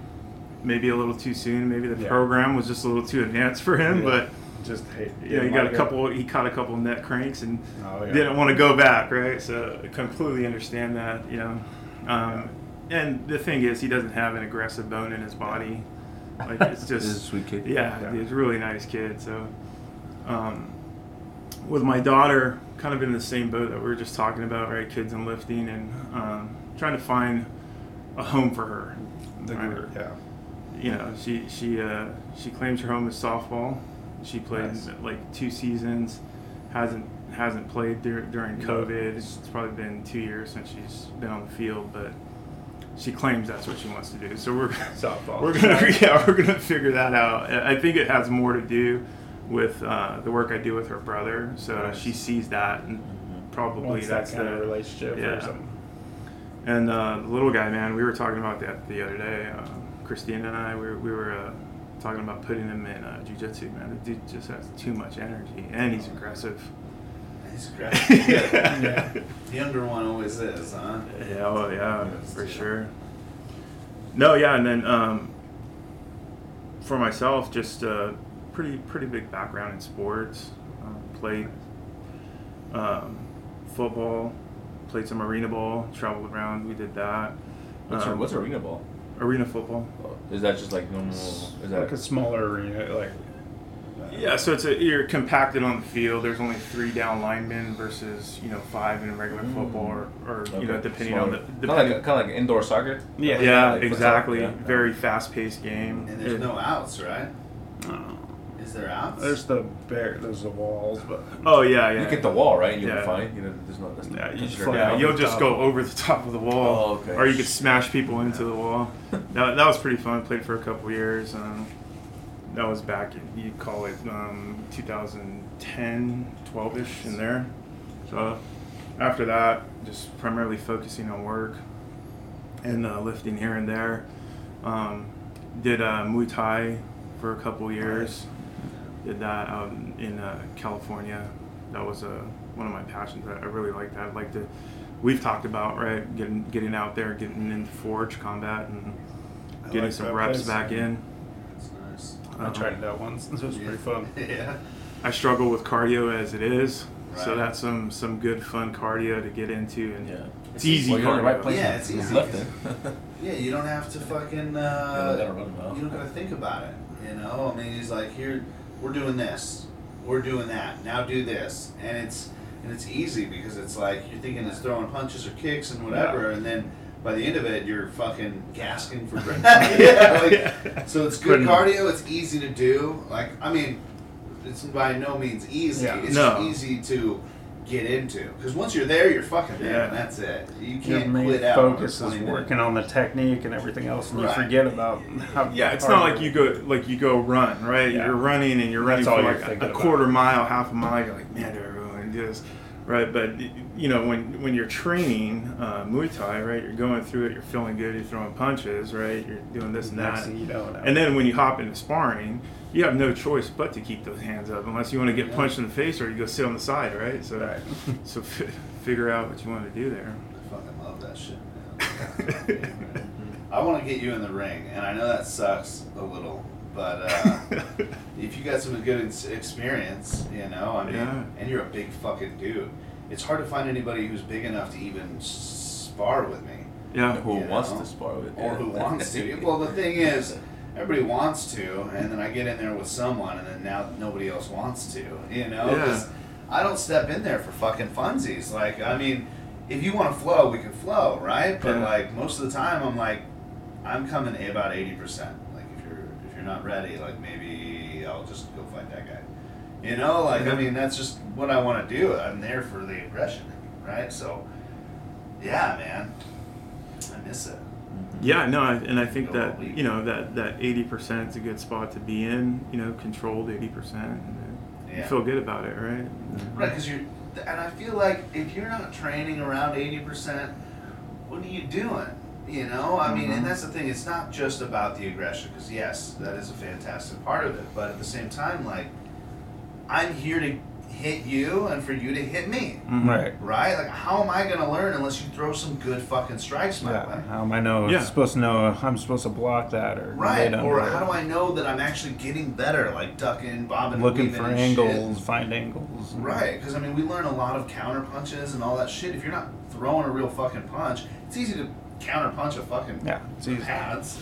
maybe a little too soon. Maybe the program was just a little too advanced for him, but he caught a couple neck cranks and didn't want to go back, right? So I completely understand that, you know. And the thing is, he doesn't have an aggressive bone in his body. Like, it's just he's a sweet kid. Yeah, he's a really nice kid. So, with my daughter, kind of in the same boat that we were just talking about, right? Kids and lifting, and trying to find a home for her. Right? Yeah. You know, she claims her home is softball. She played like 2 seasons, hasn't played during COVID. It's probably been 2 years since she's been on the field, but she claims that's what she wants to do. So we're softball. We're gonna figure that out. I think it has more to do with the work I do with her brother. So she sees that, and probably that's that kind of relationship or something. And the little guy, man, we were talking about that the other day. Christina and I, we were talking about putting him in jiu-jitsu, man. The dude just has too much energy, and he's aggressive. He's aggressive. Yeah. The younger one always is, huh? Yeah, oh, yeah, for sure. No, yeah, and then for myself, just a pretty big background in sports. Played football. played some arena ball, traveled around. We did that. What's arena ball? Arena football. Is that just like normal? Is that like a smaller arena? Like yeah, so it's you're compacted on the field. There's only 3 down linemen versus 5 in regular football, or okay. Depending smaller. On the kind of like indoor soccer. Yeah, yeah, like exactly. Yeah. Very fast-paced game. And there's no outs, right? No. Is there outs? There's the walls, but oh yeah, yeah. You get the wall right, and you'll be fine. There's no. Yeah, you'll just go over the top of the wall, oh, okay. Or you could smash people into the wall. That was pretty fun. Played for a couple years. That was back in, you'd call it 2010, 12-ish in there. So after that, just primarily focusing on work and lifting here and there. Did Muay Thai for a couple years. Did that out in California. That was one of my passions. I really liked that. We've talked about, right, getting out there, getting into forge combat and getting some reps back in. I tried it out once. It was pretty fun. Yeah. I struggle with cardio as it is, so that's some good fun cardio to get into, and it's easy. Well, you're in the right place. Yeah, it's easy. Yeah, you don't have to fucking. You don't gotta think about it. I mean, he's like, here, we're doing this, we're doing that. Now do this, and it's easy because it's like you're thinking it's throwing punches or kicks and whatever, and then. By the end of it, you're fucking gasping for breath. So it's good cardio. It's easy to do. It's by no means easy. Yeah. It's easy to get into because once you're there, you're fucking there. Yeah. And that's it. You can't quit out. Your main focus is working on the technique and everything else, and you forget about. It's not like you go run right. Yeah. You're running and you're running for like a quarter mile, half a mile. You're like, man, do I really do this? Right, but when you're training Muay Thai, right, you're going through it, you're feeling good, you're throwing punches, right, you're doing this and that, and then when you hop into sparring, you have no choice but to keep those hands up unless you want to get punched in the face or you go sit on the side, right? So, so figure out what you want to do there. I fucking love that shit, man. I want to get you in the ring, and I know that sucks a little. But if you got some good experience, and you're a big fucking dude, it's hard to find anybody who's big enough to even spar with me. Yeah, who wants to spar with me. Or who wants to. Well, the thing is, everybody wants to, and then I get in there with someone, and then now nobody else wants to, Because I don't step in there for fucking funsies. If you want to flow, we can flow, right? But, most of the time, I'm coming about 80%. Not ready, maybe I'll just go fight that guy. That's just what I want to do. I'm there for the aggression, right? So, yeah, man, I miss it. Yeah, no, and I think that, that 80% is a good spot to be in, controlled 80%. You feel good about it, right? Right, because I feel like if you're not training around 80%, what are you doing? And that's the thing. It's not just about the aggression, because yes, that is a fantastic part of it. But at the same time, I'm here to hit you and for you to hit me. Mm-hmm. Right? How am I gonna learn unless you throw some good fucking strikes my way? How am I supposed to know I'm supposed to block that or right? Or how do I know that I'm actually getting better? Ducking, bobbing, looking for angles, find angles. Right? Because we learn a lot of counter punches and all that shit. If you're not throwing a real fucking punch, it's easy to counterpunch a fucking pads,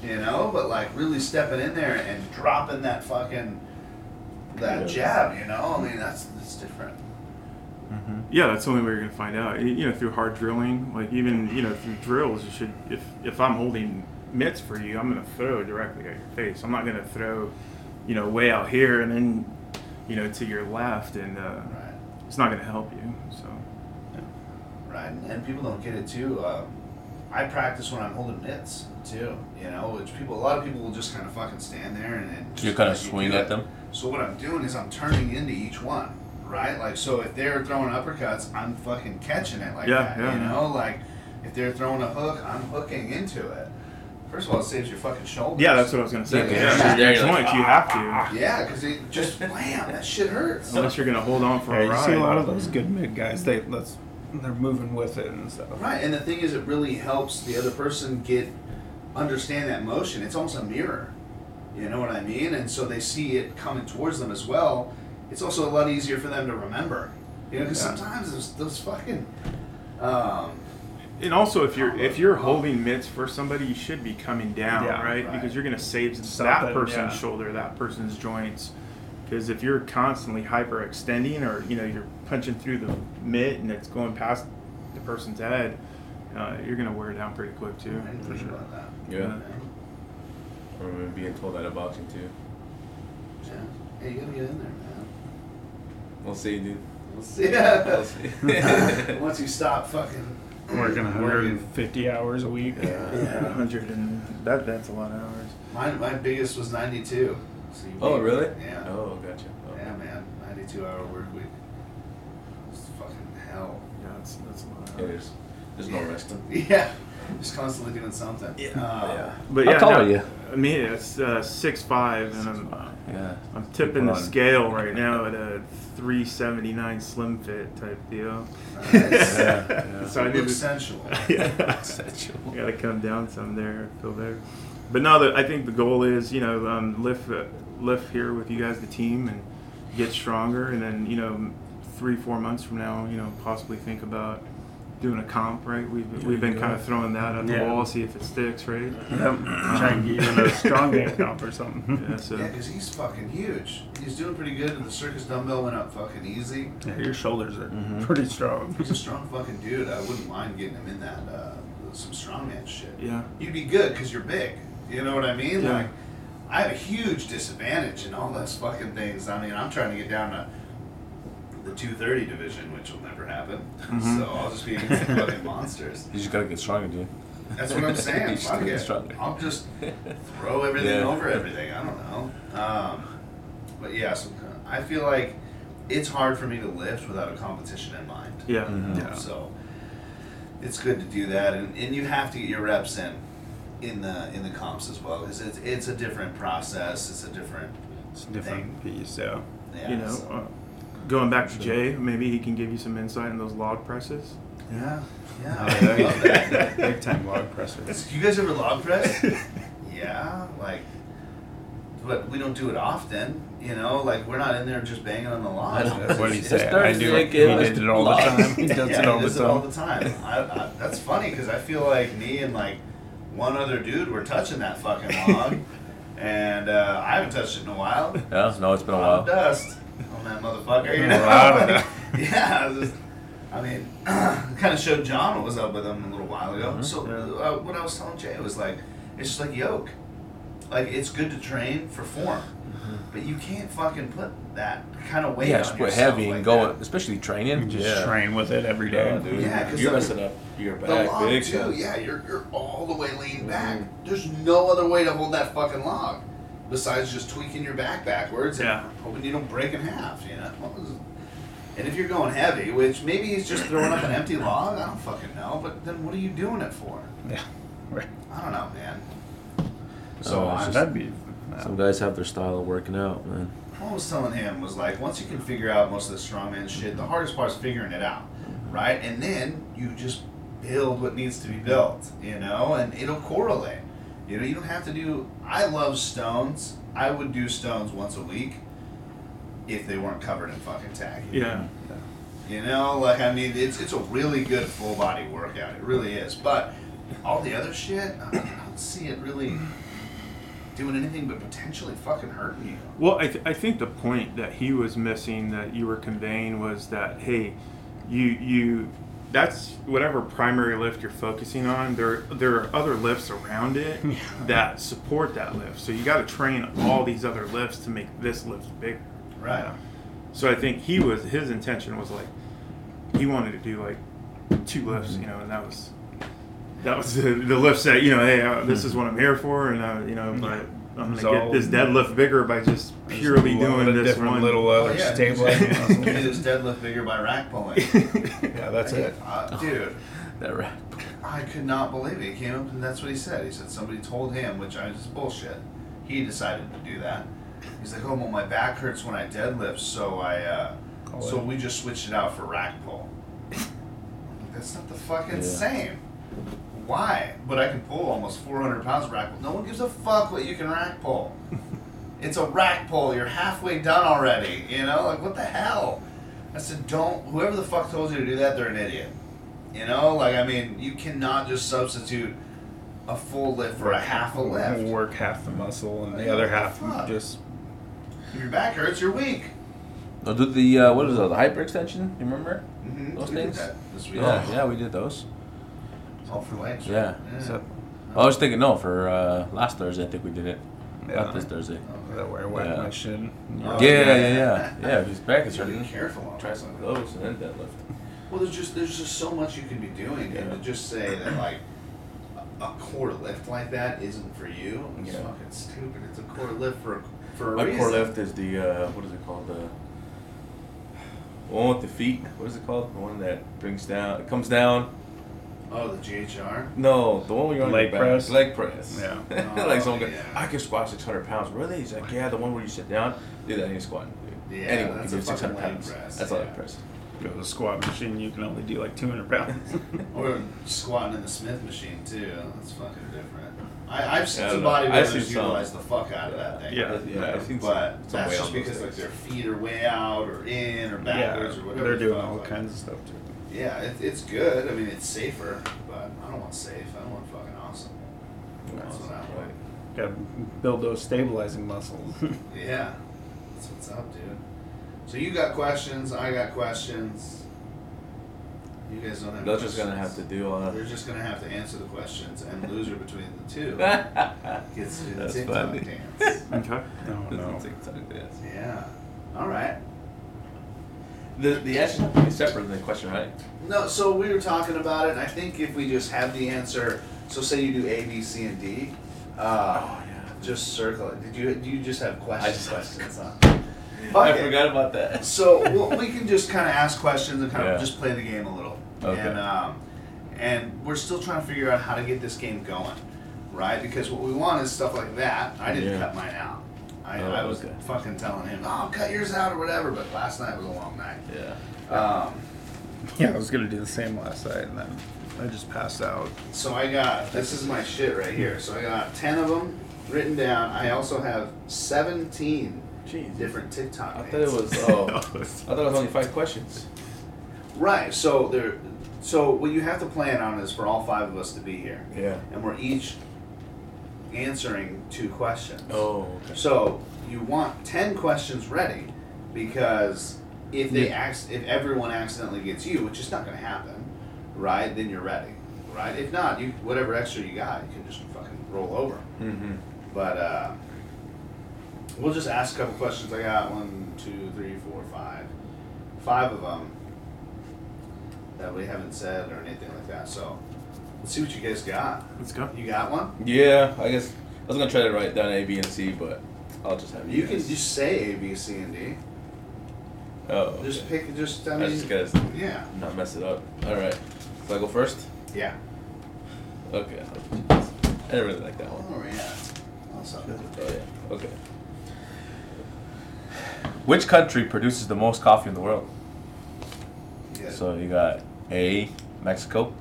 but really stepping in there and dropping that fucking jab, that's different. Mm-hmm. Yeah, that's the only way you're gonna find out. Through hard drilling, even through drills, you should. If I'm holding mitts for you, I'm gonna throw directly at your face. I'm not gonna throw, way out here and then, to your left, and it's not gonna help you. So. Yeah. Right, and people don't get it too. I practice when I'm holding mitts too, which a lot of people will just kind of fucking stand there and you kind of swing at them. So what I'm doing is I'm turning into each one, right? So if they're throwing uppercuts, I'm fucking catching it that, if they're throwing a hook, I'm hooking into it. First of all, it saves your fucking shoulders. Yeah, that's what I was going to say. You have to. Yeah, because it just, blam, that shit hurts. Unless you're going to hold on for a ride. You see a lot of those good mid guys, they're moving with it and stuff. Right, and the thing is, it really helps the other person understand that motion. It's almost a mirror, you know what I mean? And so they see it coming towards them as well. It's also a lot easier for them to remember, because sometimes those fucking And also, if you're holding mitts for somebody, you should be coming down, right? Because you're going to save that person's shoulder, that person's joints. Because if you're constantly hyperextending, or you're punching through the mitt and it's going past the person's head, you're going to wear down pretty quick too. I didn't think about that. Yeah. I remember being told that at boxing too. Yeah. Hey, you got to get in there, man. We'll see, dude. We'll see. Yeah. Once you stop fucking. Working 150 hours a week. Yeah, 100 and that's a lot of hours. My biggest was 92. So oh, really? Yeah. Oh, gotcha. Oh. Yeah, man, 92-hour work week. It's fucking hell. Yeah, that's a lot of hours. It is. There's no resting. Yeah, just constantly doing something. Yeah. But yeah, how tall are you? I mean, it's 6'5", and I'm tipping the scale right now at a 379 slim fit type deal. Nice. So I need sensual. Yeah, sensual. Got to come down some there. I feel better. But no, I think the goal is lift here with you guys, the team, and get stronger, and then 3-4 months from now, possibly think about doing a comp, right? We've been kind of throwing that at the wall, see if it sticks, right? Yeah, trying to get a strong man comp or something. Yeah, because he's fucking huge. He's doing pretty good, and the circus dumbbell went up fucking easy. Yeah, your shoulders are pretty strong. He's a strong fucking dude. I wouldn't mind getting him in that some strongman shit. Yeah, you'd be good because you're big. You know what I mean? Yeah. Like, I have a huge disadvantage in all those fucking things. I mean, I'm trying to get down to the 230 division, which will never happen. So I'll just be against the fucking monsters. You just gotta get stronger, dude. That's what I'm saying. I'll just throw everything over everything. I don't know. But yeah, I feel like it's hard for me to lift without a competition in mind. Yeah. So it's good to do that, and you have to get your reps in the comps as well, because it's a different process. It's a different piece. So going back to Jay, maybe he can give you some insight on those log presses. Yeah, big time log presses. You guys ever log press? Yeah, but we don't do it often. We're not in there just banging on the log. What do you say? I do it. He did it all the time. He does it all the time. That's funny, because I feel like me and one other dude were touching that fucking log, and I haven't touched it in a while. Yeah, it's been a while. Dust. On that motherfucker, kind of showed John what was up with him a little while ago. So what I was telling Jay was it's just like yoke. It's good to train for form, but you can't fucking put that kind of weight on yourself. Yeah, just put heavy and go, especially training. You just train with it every day. Yeah, dude. Yeah, because you're messing up your back. The log too. Yeah, you're all the way leaned back. There's no other way to hold that fucking log. Besides just tweaking your back backwards and hoping you don't break in half, And if you're going heavy, which maybe he's just throwing up an empty log, I don't fucking know, but then what are you doing it for? Yeah, right. I don't know, man. Some guys have their style of working out, man. All I was telling him was once you can figure out most of the strongman shit, the hardest part is figuring it out, right? And then you just build what needs to be built, and it'll correlate. You don't have to do... I love stones. I would do stones once a week if they weren't covered in fucking tag. Yeah. It's a really good full-body workout. It really is. But all the other shit, I don't see it really doing anything but potentially fucking hurting you. Well, I think the point that he was missing that you were conveying was that, hey, you that's whatever primary lift you're focusing on. There are other lifts around it that support that lift. So you got to train all these other lifts to make this lift bigger. Right. So I think his intention was he wanted to do 2 lifts, and that was the lift set. Hey, this is what I'm here for, and but I'm gonna get this deadlift bigger by just purely doing this one little stabilizing. Do this deadlift bigger by rack pulling. Yeah, that's it. Dude, that rack. I could not believe it. He came up and that's what he said. He said somebody told him, which is bullshit. He decided to do that. He's like, oh, well, my back hurts when I deadlift, so we just switched it out for rack pull. That's not the fucking same. Why? But I can pull almost 400 pounds of rack pull. No one gives a fuck what you can rack pull. It's a rack pull. You're halfway done already. What the hell? I said, whoever the fuck told you to do that, they're an idiot. You know, like, I mean, you cannot just substitute a full lift for a half a lift. You work half the muscle and the other half just... If your back hurts, you're weak. They'll do the, what is it, the hyperextension? You remember? Mm-hmm. Those things? Did that this week. Yeah, yeah, we did those. All for legs. Yeah. Yeah. So, I was thinking, no, for last Thursday, I think we did it. Yeah. Not this Thursday. Oh, that where I went my shin. Yeah, yeah. Yeah, if his back is hurting. Be careful. Try some of those and then deadlift. Well, there's just so much you can be doing, and to just say that, like, a core lift like that isn't for you, it's fucking stupid. It's a core lift for a reason. My core lift is the, what is it called, the one with the feet, what is it called? The one that brings down, it comes down. Oh, the GHR? No, the one where you're on leg press. Leg press. Yeah. Oh, like someone goes, I can squat 600 pounds. Really? He's like, yeah, the one where you sit down. Dude, that ain't squatting, dude. Yeah, anyway, that's a 600 pounds. Press. That's a leg press. Go to the squat machine, you can only do like 200 pounds. Or squatting in the Smith machine, too. That's fucking different. I've seen some bodybuilders utilize the fuck out of that thing. Yeah. I've seen but that's just because like their feet are way out or in or backwards or whatever. They're doing all kinds of stuff, too. Yeah, it's good. I mean, it's safer, but I don't want safe. I don't want fucking awesome. That's what I like. Gotta build those stabilizing muscles. Yeah. That's what's up, dude. So you got questions, I got questions. You guys don't have They're questions. Just going to have to do all that. They're just going to have to answer the questions, and loser between the two gets to do the TikTok dance. Okay. Oh, no. TikTok dance. Yeah. All right. The answer is separate than the question, right? No, so we were talking about it, and I think if we just have the answer, so say you do A, B, C, and D, just circle it. Do you just have questions on? Okay. I forgot about that. So we can just kind of ask questions and kind of just play the game a little. Okay. And we're still trying to figure out how to get this game going, right? Because what we want is stuff like that. I didn't cut mine out. I was fucking telling him, oh, cut yours out or whatever, but last night was a long night. Yeah. I was going to do the same last night, and then I just passed out. So I got, this is my shit right here. So I got 10 of them written down. I also have 17 different TikTok names. I thought it was only 5 questions. Right. So what you have to plan on is for all 5 of us to be here. Yeah. And we're each answering 2 questions. Oh. Okay. So you want 10 questions ready, because if they if everyone accidentally gets you, which is not going to happen, right? Then you're ready, right? If not, you whatever extra you got, you can just fucking roll over. Mm-hmm. But we'll just ask a couple questions. I got 5 of them that we haven't said or anything like that. So let's see what you guys got. Let's go. You got one? Yeah, I guess I was gonna try to write down A, B, and C, but I'll just have you. You can just say A, B, C, and D. Oh. Okay. Just pick. Just I mean. I just gotta not mess it up. All right. So I go first. Yeah. Okay. I didn't really like that one. Oh yeah. Also. Oh yeah. Okay. Which country produces the most coffee in the world? Yeah. So you got A, Mexico,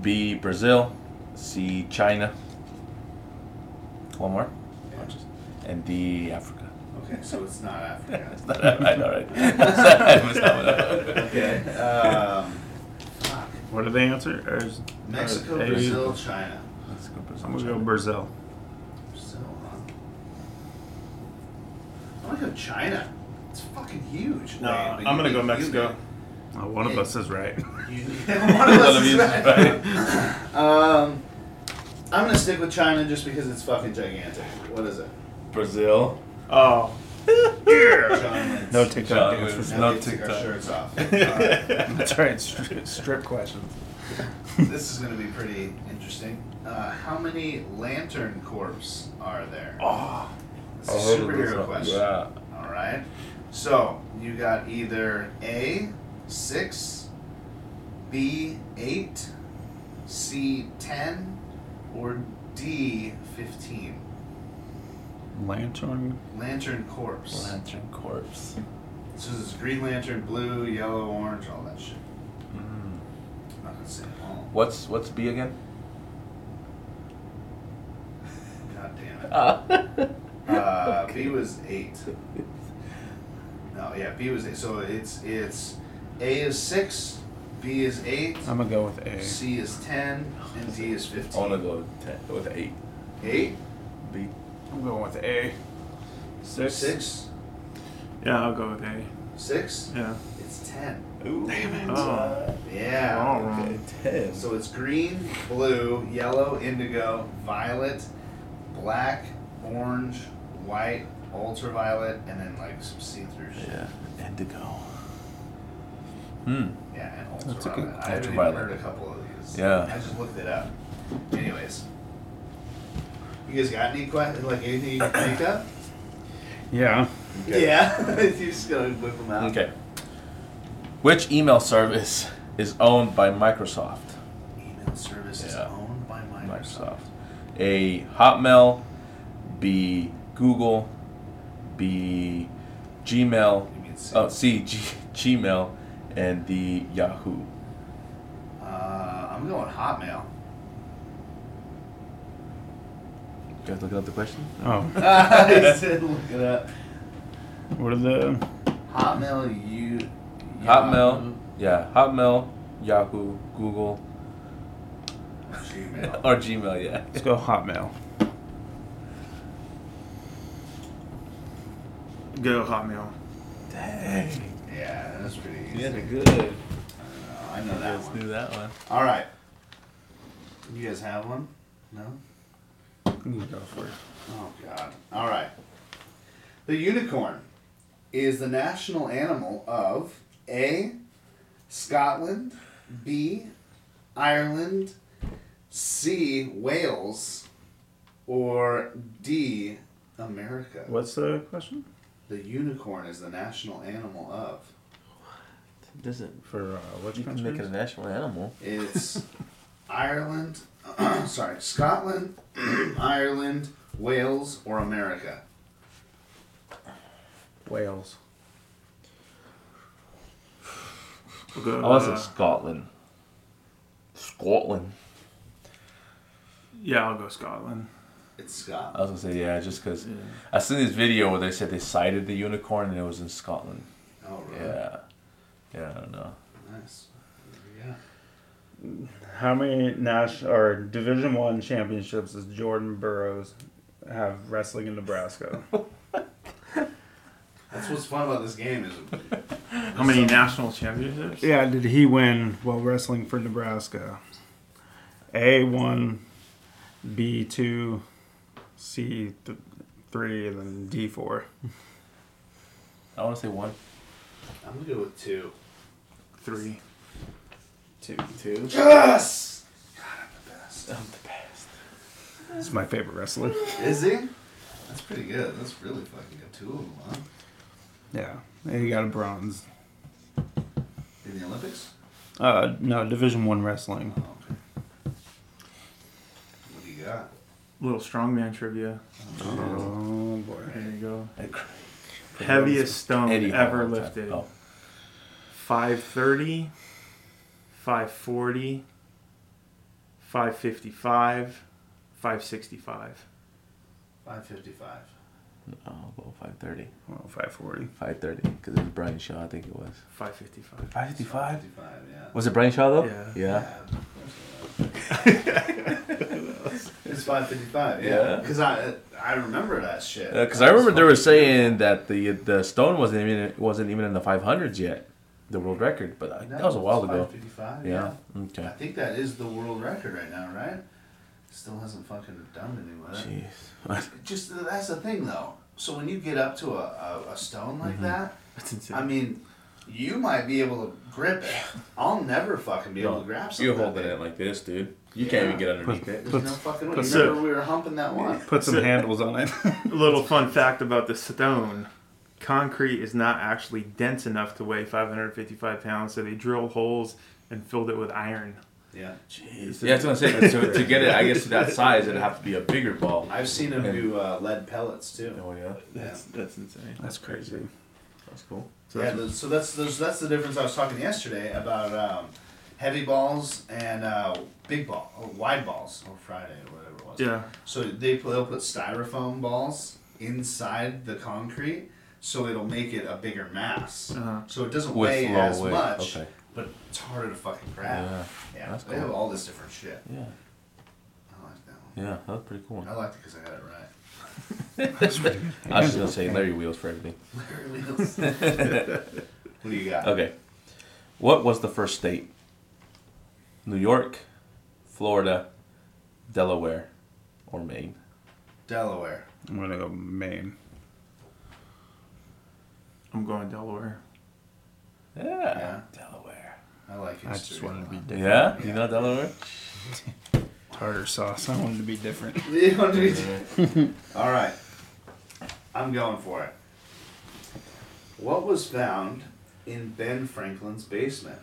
B, Brazil, C, China. One more? Yeah. And D, Africa. Okay, so it's not Africa. It's not Africa, I know, right? Okay. What did they answer? Mexico, Brazil, China. Mexico, Brazil, I'm going to go Brazil. Brazil, huh? I'm going to go China. It's fucking huge. No, I'm going to go Mexico. Well, one of us is right. One of us is right. I'm going to stick with China just because it's fucking gigantic. What is it? Brazil. Oh. Yeah. No TikTok. No TikTok. Our shirts off. All right. That's right. Strip questions. This is going to be pretty interesting. How many Lantern Corps are there? Oh. This is a superhero question. Yeah. All right. So you got either A, 6, B, 8, C, 10, or D, 15. Lantern Corps. Lantern Corps. So this is green lantern, blue, yellow, orange, all that shit. Mm. I'm not gonna say it all. What's B again? God damn it. Okay. B was 8. No, yeah, B was 8. So it's A is 6, B is 8. I'm going to go with A. C is 10. And D is 15. I'm going to go with 10, with 8. 8? B. I'm going with A. 6? 6? Yeah, I'll go with A. 6? Yeah. It's 10. Ooh. Damn it. Oh. Yeah. All right. Okay. 10. So it's green, blue, yellow, indigo, violet, black, orange, white, ultraviolet, and then like some see-through shit. Yeah. Indigo. Hmm. Yeah, and ultraviolet. I haven't even heard a couple of these. Yeah. I just looked it up. Anyways. You guys got any questions? Like anything you can think of? Yeah. Okay. Yeah. You're just going to whip them out. Okay. Which email service is owned by Microsoft? Email service is owned by Microsoft. A, Hotmail. B, Google. B, Gmail. You mean C? Oh, C, Gmail. And D, Yahoo. I'm going Hotmail. You guys looking up the question? Oh. I said look it up. What are the... Hotmail, Hotmail, yeah. Hotmail, Yahoo, Google. Gmail. Or Gmail, yeah. Let's go Hotmail. Go Hotmail. Dang. Yeah, that's pretty easy. Yeah, they're good. I know that one. Let's do that one. All right. You guys have one? No? You go for it. Oh, God. All right. The unicorn is the national animal of... A, Scotland. B, Ireland. C, Wales. Or D, America. What's the question? The unicorn is the national animal of. What? Does it for what you can make it a national animal? It's Ireland. Sorry, Scotland, Ireland, Wales, or America. Wales. Good. I was in Scotland. Scotland. Yeah, I'll go Scotland. It's Scotland. I was going to say, yeah, just because... Yeah. I seen this video where they said they sighted the unicorn and it was in Scotland. Oh, really? Yeah. Yeah, I don't know. Nice. Yeah. How many Division I championships does Jordan Burroughs have wrestling in Nebraska? That's what's fun about this game is... How many national championships? Yeah, did he win while wrestling for Nebraska? A1, B2, C3, and then D4. I want to say one. I'm going to go with two. Three. Two. Yes! God, I'm the best. This is my favorite wrestler. Is he? That's pretty good. That's really fucking good. Two of them, huh? Yeah, he got a bronze. In the Olympics? No, Division I wrestling. Oh, okay. What do you got? A little strongman trivia. Oh boy. There you go. Heaviest stone ever lifted. Oh. 530, 540, 555, 565. 555. I'll go 530. Well, 540. 530, because it was Brian Shaw, I think it was. 555. 555? Yeah. Was it Brian Shaw, though? Yeah. It's 555, yeah. Because I remember that shit. Because I remember they were saying that the stone wasn't even in the 500s yet, the world record. But that was a while ago. 555, yeah. Okay. I think that is the world record right now, right? Still hasn't fucking done anything with it. Jeez. Just, that's the thing, though. So when you get up to a stone like that, that's insane. I mean, you might be able to grip it. I'll never fucking be able to grab something. You're holding it like this, dude. You can't even get underneath it. There's no fucking way. Remember we were humping that one. Put some handles on it. A little fun fact about the stone. Concrete is not actually dense enough to weigh 555 pounds, so they drill holes and filled it with iron. Yeah. Jeez. Yeah, that's what I'm saying. So to get it, I guess, to that size, it'd have to be a bigger ball. I've seen them do lead pellets too. Oh yeah. That's insane. That's crazy. That's cool. So that's the difference I was talking yesterday about heavy balls and big ball or wide balls or Friday or whatever it was. Yeah. So they'll put styrofoam balls inside the concrete, so it'll make it a bigger mass. So it doesn't weigh as much. Okay. but it's harder to fucking grab. Yeah, that's cool. They have all this different shit. Yeah. I like that one. Yeah, that was pretty cool. I liked it because I got it right. I was gonna say Larry Wheels for everything. Larry Wheels. What do you got? Okay. What was the first state? New York, Florida, Delaware, or Maine? Delaware. I'm gonna go Maine. I'm going Delaware. Yeah. Delaware. I like it. I just wanted to be different. Yeah? You know Delaware? Tartar sauce. I wanted to be different. You wanted to be different. All right. I'm going for it. What was found in Ben Franklin's basement?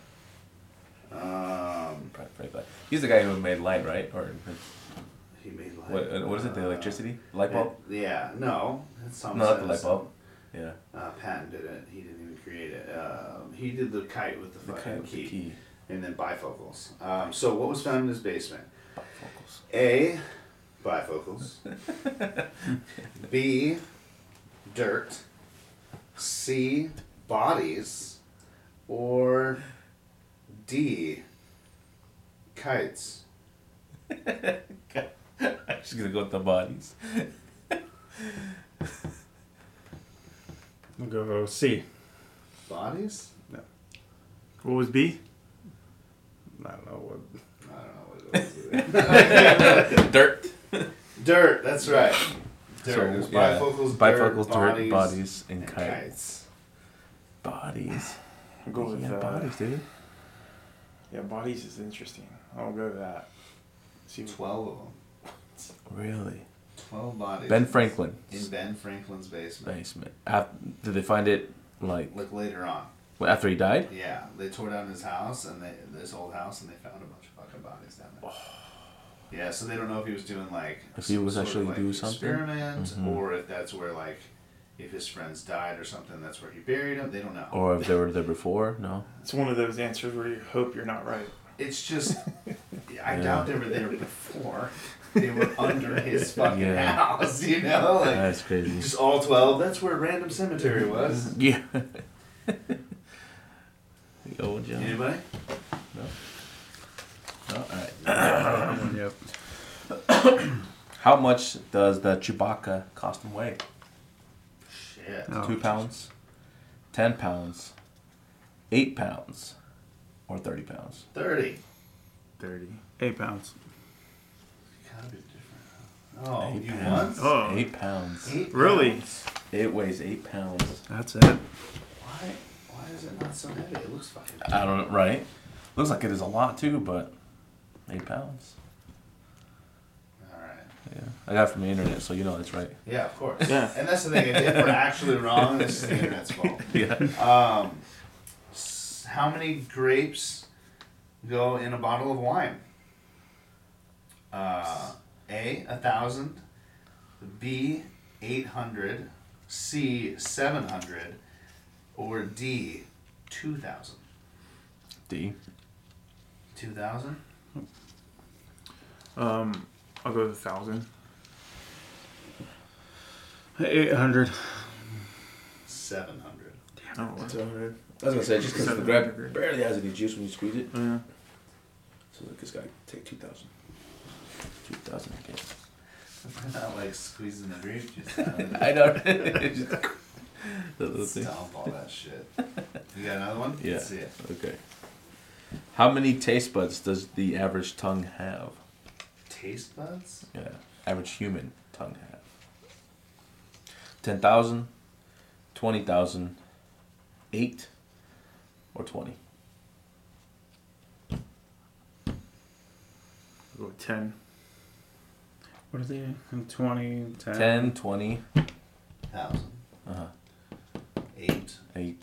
He's the guy who made light, right? Or he made light. What is it? The electricity? Light bulb? Yeah. No. That's something. No, not the light bulb. Yeah. Patented it. He didn't even create it. He did the kite with the fucking key. And then bifocals. So what was found in his basement? Bifocals. A, bifocals. B, dirt. C, bodies. Or D, kites. I'm just going to go with the bodies. I'll go C. Bodies? No. What was B? I don't know what it was. Dirt, that's right. Dirt. So, it was bifocals, dirt, bodies, and kites. Bodies. I'll go with bodies, dude. Yeah, bodies is interesting. I'll go with that. See, 12 of them. Really? 12 bodies. Ben Franklin. In Ben Franklin's basement. Did they find it like later on? Well, after he died? Yeah, they tore down his house, and this old house, and they found a bunch of fucking bodies down there. Oh. Yeah, so they don't know if he was doing like if he was actually doing something, experiment, or if that's where like if his friends died or something, that's where he buried them. They don't know. Or if they were there before, no. It's one of those answers where you hope you're not right. It's just I doubt they were there before. They were under his fucking house, you know. Like, that's crazy. Just all 12. That's where a random cemetery was. Yeah. Old John. Anybody? No. No? Alright. Yep. How much does the Chewbacca costume weigh? Shit. 2 pounds, 10 pounds, 8 pounds, or 30 pounds? 30. 8 pounds. Gotta be different. Oh, 8 pounds. Oh. 8 pounds. 8 pounds. Really? It weighs 8 pounds. That's it. Why? Why is it not so heavy? It looks fucking heavy. I don't know, right? Looks like it is a lot too, but 8 pounds. Alright. Yeah. I got it from the internet, so you know that's right. Yeah, of course. Yeah. And that's the thing, if we're actually wrong, this is the internet's fault. Yeah. How many grapes go in a bottle of wine? A, 1,000. B, 800. C, 700. Or D, 2,000. D. 2,000? I'll go with 1,000. 800. 700. Damn, I don't know. 700. I was going to say, just because the grape barely has any juice when you squeeze it. Yeah. So look, it's got to take 2,000. 2,000 again. I'm not like squeezing the grape juice out of it. I know. Stomp all that shit. You got another one? Yeah. Let's see it. Okay. How many taste buds does the average tongue have? Taste buds? Yeah. Average human tongue have. 10,000, 20,000, 8, or 20? I'll go with 10. What are they? 20, 10. 10, 20. 1,000. Uh-huh. 8 and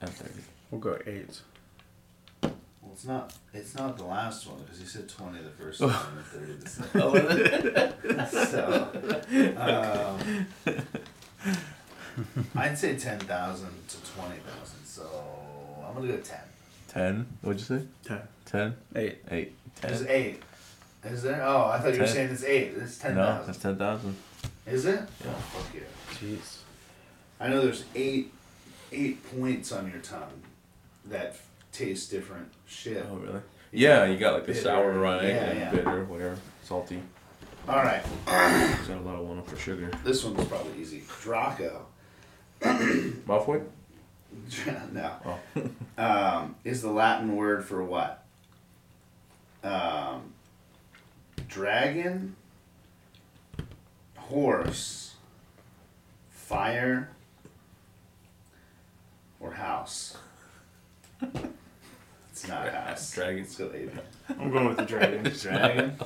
30. We'll go 8. Well, it's not the last one because you said 20 the first one and 30 the second. So I'd say 10,000 to 20,000. So I'm gonna go 10. 10? What'd you say? 10. 8. 10. There's 8. Is there? Oh, I thought you were saying it's 8. It's 10,000. No, it's 10,000. Is it? Yeah. Oh, fuck you. Jeez. I know there's eight points on your tongue that tastes different shit. Oh, really? Yeah, you got like the bitter, sour running, bitter, whatever, salty. All right. It's got a lot of one for sugar. This one's probably easy. Draco. Malfoy? No. Oh. Is the Latin word for what? Dragon, horse, fire, or house? It's not house. Dragon's still even. I'm going with the dragon. Dragon?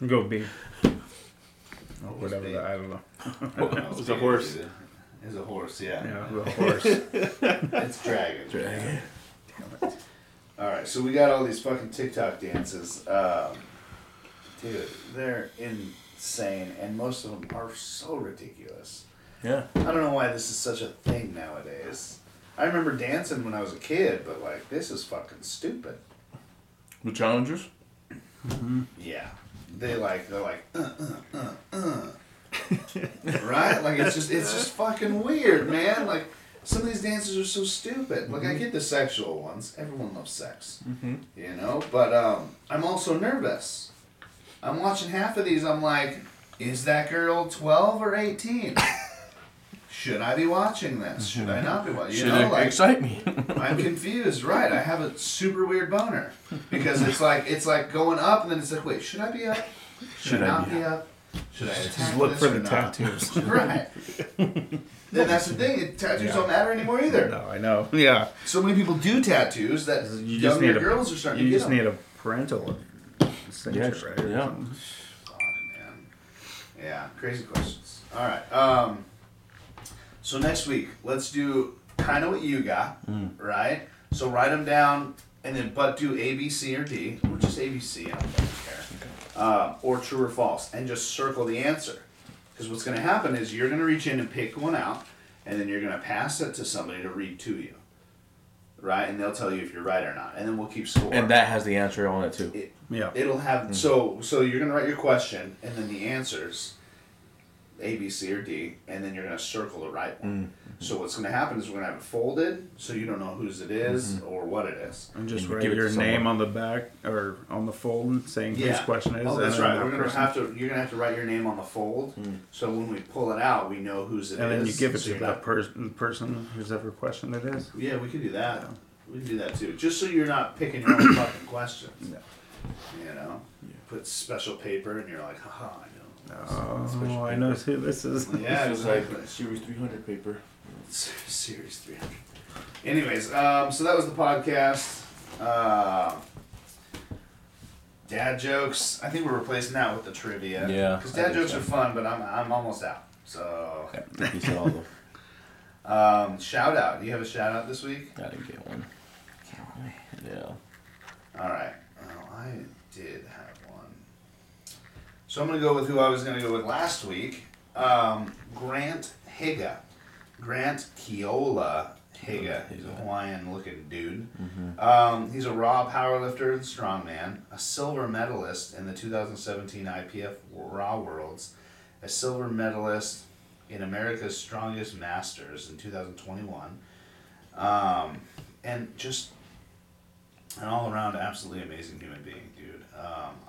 I'm going B. Or whatever, I don't know. It's a horse. It's a horse, yeah. Yeah, a horse. It's dragon. Dragon. Damn it. All right, so we got all these fucking TikTok dances. Dude, they're insane, and most of them are so ridiculous. Yeah. I don't know why this is such a thing nowadays. I remember dancing when I was a kid, but, like, this is fucking stupid. The challengers? Mm-hmm. Yeah. They're like, right? Like, it's just fucking weird, man. Like, some of these dances are so stupid. Like, I get the sexual ones. Everyone loves sex. Mm-hmm. You know? But, I'm also nervous. I'm watching half of these, I'm like, is that girl 12 or 18? Should I be watching this? Should I not be watching? Should it excite me? I'm confused, right? I have a super weird boner because it's like going up, and then it's like, wait, should I be up? Should I not be up? Should I just look for the tattoos? Right. Then that's the thing. Tattoos don't matter anymore either. No, I know. Yeah. So many people do tattoos that younger girls are starting to get them. You just need a parental signature, right? Yeah. God, man. Yeah. Crazy questions. All right. So next week, let's do kind of what you got, right? So write them down, and then do A, B, C, or D, or just A, B, C, I don't fucking care, or true or false, and just circle the answer. Because what's going to happen is you're going to reach in and pick one out, and then you're going to pass it to somebody to read to you, right? And they'll tell you if you're right or not, and then we'll keep score. And that has the answer on it, too. It'll have, so you're going to write your question, and then the answers, A, B, C, or D, and then you're going to circle the right one. Mm-hmm. So what's going to happen is we're going to have it folded, so you don't know whose it is or what it is. And just write your name on the back, or on the fold, saying whose question it is. Oh, that's right. You're going to have to write your name on the fold, so when we pull it out, we know whose it is. And then you give it to that person, whose ever question it is. Yeah, we could do that. Yeah. We can do that, too. Just so you're not picking your own fucking questions. No. You know? Yeah. Put special paper, and you're like, haha, I know. Oh, I know who this is. Yeah, it was like Series 300 paper. Series 300. Anyways, so that was the podcast. Dad jokes. I think we're replacing that with the trivia. Yeah. Because dad jokes are fun, but I'm almost out. So. You said all of them. Shout out. Do you have a shout out this week? I didn't get one. Yeah. All right. Oh, I did have. So I'm going to go with who I was going to go with last week, Grant Higa. Grant Keola Higa. He's a Hawaiian-looking dude. Mm-hmm. He's a raw powerlifter and strongman, a silver medalist in the 2017 IPF Raw Worlds, a silver medalist in America's Strongest Masters in 2021, and just an all-around absolutely amazing human being, dude.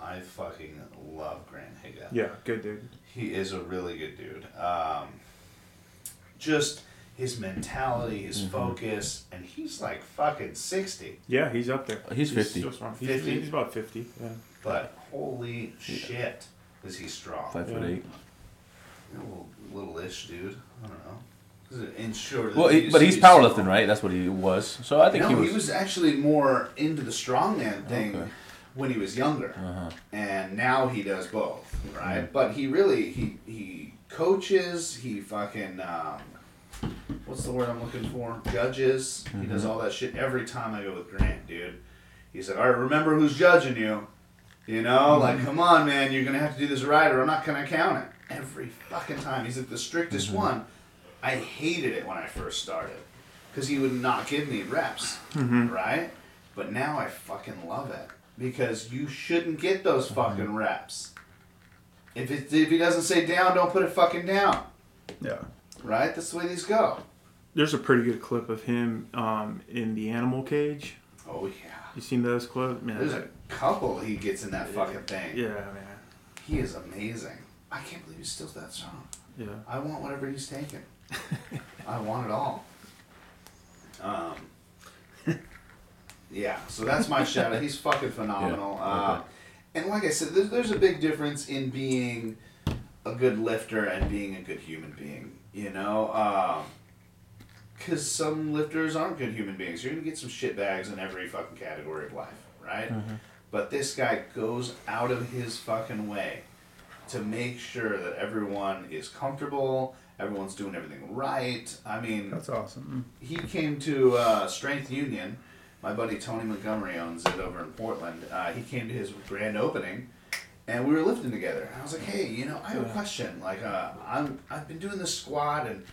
I fucking love Grant Higa. Yeah, good dude. He is a really good dude. Just his mentality, his focus, and he's like fucking 60. Yeah, he's up there. He's 50. He's still 50? He's about 50, yeah. But holy shit, is he strong. 5'8". Little-ish dude, I don't know. But he's powerlifting, right? That's what he was. So I think he was actually more into the strongman thing when he was younger, and now he does both, right? Mm-hmm. But he really he coaches. He fucking what's the word I'm looking for? Judges. Mm-hmm. He does all that shit. Every time I go with Grant, dude, he's like, all right, remember who's judging you. You know, like, come on, man, you're gonna have to do this right, or I'm not gonna count it. Every fucking time, he's like the strictest one. I hated it when I first started because he would not give me reps, right? But now I fucking love it because you shouldn't get those fucking reps. If he doesn't say down, don't put it fucking down. Yeah. Right? That's the way these go. there's a pretty good clip of him in the animal cage. Oh, yeah. You seen those clips? Man, there's a couple he gets in that fucking thing. Yeah, man. He is amazing. I can't believe he's still that strong. Yeah. I want whatever he's taking. I want it all. Yeah, so that's my shout out. He's fucking phenomenal. Yeah, okay. And like I said, there's a big difference in being a good lifter and being a good human being, you know? Because some lifters aren't good human beings. You're going to get some shitbags in every fucking category of life, right? Mm-hmm. But this guy goes out of his fucking way to make sure that everyone is comfortable, everyone's doing everything right. I mean... That's awesome. He came to Strength Union. My buddy Tony Montgomery owns it over in Portland. He came to his grand opening, and we were lifting together. And I was like, hey, you know, I have a question. Like, I've been doing this squat, and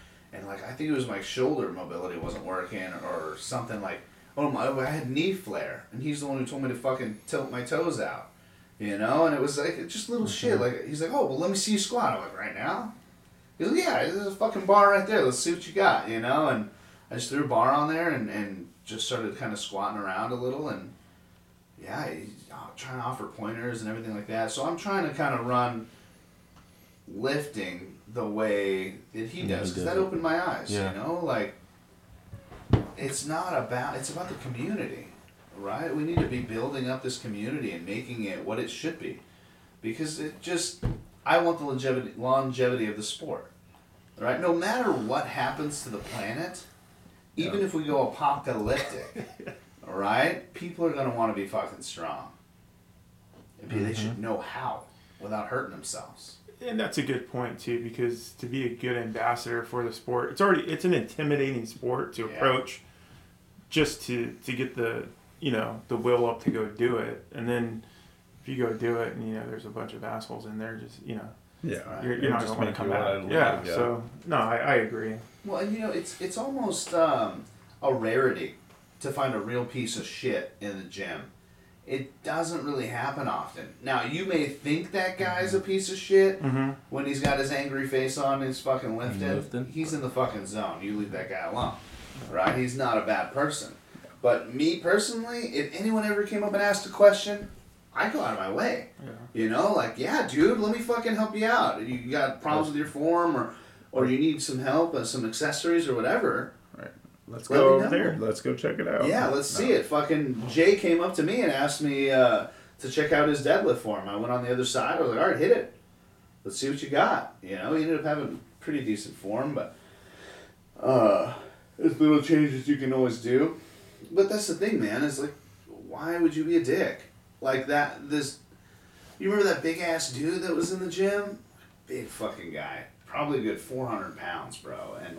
like, I think it was my shoulder mobility wasn't working or something like, oh, I had knee flare. And he's the one who told me to fucking tilt my toes out, you know? And it was like, just little shit. Like, he's like, oh, well, let me see you squat. I'm like, right now? He's like, yeah, there's a fucking bar right there. Let's see what you got, you know? And I just threw a bar on there and just started kind of squatting around a little. And yeah, trying to offer pointers and everything like that. So I'm trying to kind of run lifting the way that he does, because that opened my eyes, you know? Like, it's about the community, right? We need to be building up this community and making it what it should be, because I want the longevity of the sport, right? No matter what happens to the planet, even if we go apocalyptic, right? People are going to want to be fucking strong. They should know how without hurting themselves. And that's a good point too, because to be a good ambassador for the sport, it's an intimidating sport to approach, just to get the the will up to go do it. And then if you go do it, and there's a bunch of assholes in there, just you're not going to come out. Yeah. So no, I agree. Well, and it's almost a rarity to find a real piece of shit in the gym. It doesn't really happen often. Now, you may think that guy's a piece of shit when he's got his angry face on and he's fucking lifting. He's in the fucking zone. You leave that guy alone, right? He's not a bad person. But me personally, if anyone ever came up and asked a question, I go out of my way. Yeah. Dude, let me fucking help you out. You got problems with your form or you need some help or some accessories or whatever. Let's go over there. Let's go check it out. Yeah, let's see it. Fucking Jay came up to me and asked me to check out his deadlift form. I went on the other side. I was like, all right, hit it. Let's see what you got. He ended up having pretty decent form, but there's little changes you can always do. But that's the thing, man. It's like, why would you be a dick? Like that, you remember that big-ass dude that was in the gym? Big fucking guy. Probably a good 400 pounds, bro. And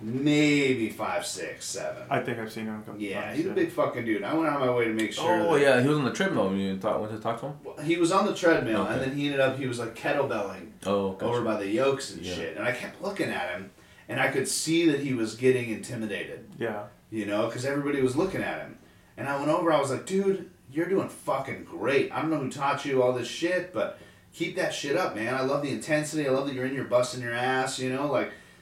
maybe 5'6", 7". I think I've seen him. He's a big fucking dude. I went out of my way to make sure. Oh yeah, he was on the treadmill. You went to talk to him. Well, he was on the treadmill, and then he ended up. He was kettlebelling over by the yokes and shit. And I kept looking at him, and I could see that he was getting intimidated. Yeah. Because everybody was looking at him, and I went over. I was like, dude, you're doing fucking great. I don't know who taught you all this shit, but keep that shit up, man. I love the intensity. I love that you're in here busting your ass.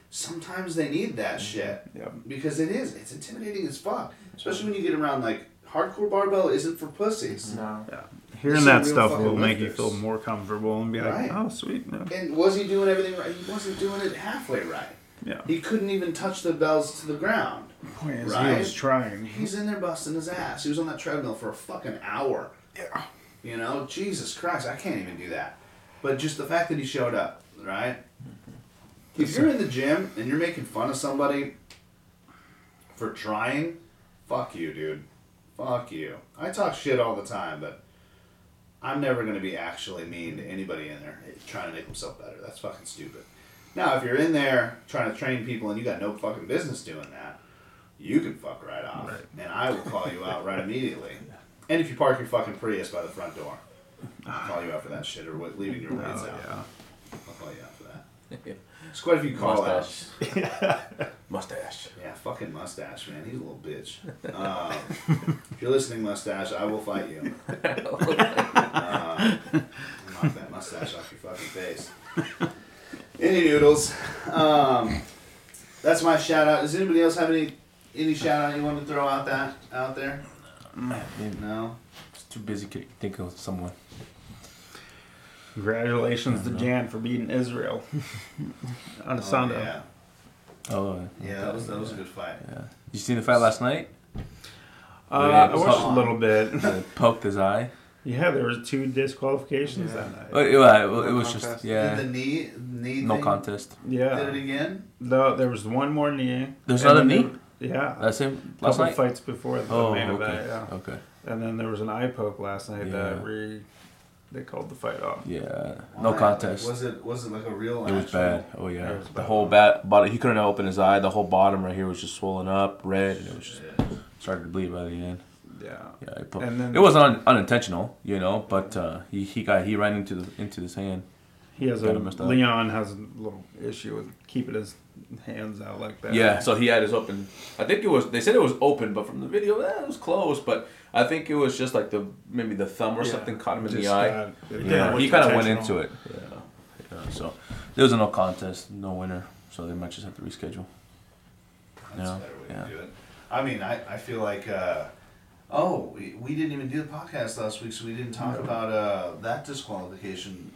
Sometimes they need that shit because it's intimidating as fuck, especially when you get around hardcore barbell isn't for pussies. No, hearing that stuff will make you feel more comfortable and be like, oh sweet. No. And was he doing everything right? He wasn't doing it halfway right. Yeah, he couldn't even touch the bells to the ground. Boy, right, he was trying. He's in there busting his ass. He was on that treadmill for a fucking hour. Yeah, Jesus Christ, I can't even do that. But just the fact that he showed up, right? If you're in the gym and you're making fun of somebody for trying, fuck you, dude. Fuck you. I talk shit all the time, but I'm never going to be actually mean to anybody in there trying to make themselves better. That's fucking stupid. Now, if you're in there trying to train people and you got no fucking business doing that, you can fuck right off. Right. And I will call you out right immediately. And if you park your fucking Prius by the front door, I'll call you out for that shit or leaving your weights out. Yeah. I'll call you out for that. There's quite a few call-outs. Mustache. Yeah, fucking Mustache, man. He's a little bitch. If you're listening, Mustache, I will fight you. Knock that mustache off your fucking face. Any noodles. That's my shout out. Does anybody else have any shout out you want to throw out there? No. It's too busy to think of someone. Congratulations to Jan for beating Israel on a Sunday. Yeah. Oh yeah, that was a good fight. Yeah. You seen the fight last night? I watched a little bit. Poked his eye. Yeah, there was 2 disqualifications that night. Well, it was contest. Just Did the knee no thing? Contest. Yeah. Did it again? No, there was one more knee. There's another knee. Yeah. That same last night? Fights before the main event. Yeah. Okay. And then there was an eye poke last night that they called the fight off. Yeah. No contest. Was it like a real? It was bad. Oh yeah. Bad the whole bottom. He couldn't open his eye. The whole bottom right here was just swollen up, red, and it was just started to bleed by the end. Yeah. Yeah. And then it was unintentional, but he ran into his hand. He has Leon has a little issue with keeping his hands out like that. Yeah, so he had his open. I think it was. They said it was open, but from the video, it was closed. But I think it was just like maybe the thumb or something caught him in the eye. He kind of went into it. Yeah. So there was a no contest, no winner. So they might just have to reschedule. That's a better way to do it. I mean, I feel like. We didn't even do the podcast last week, so we didn't talk about that disqualification.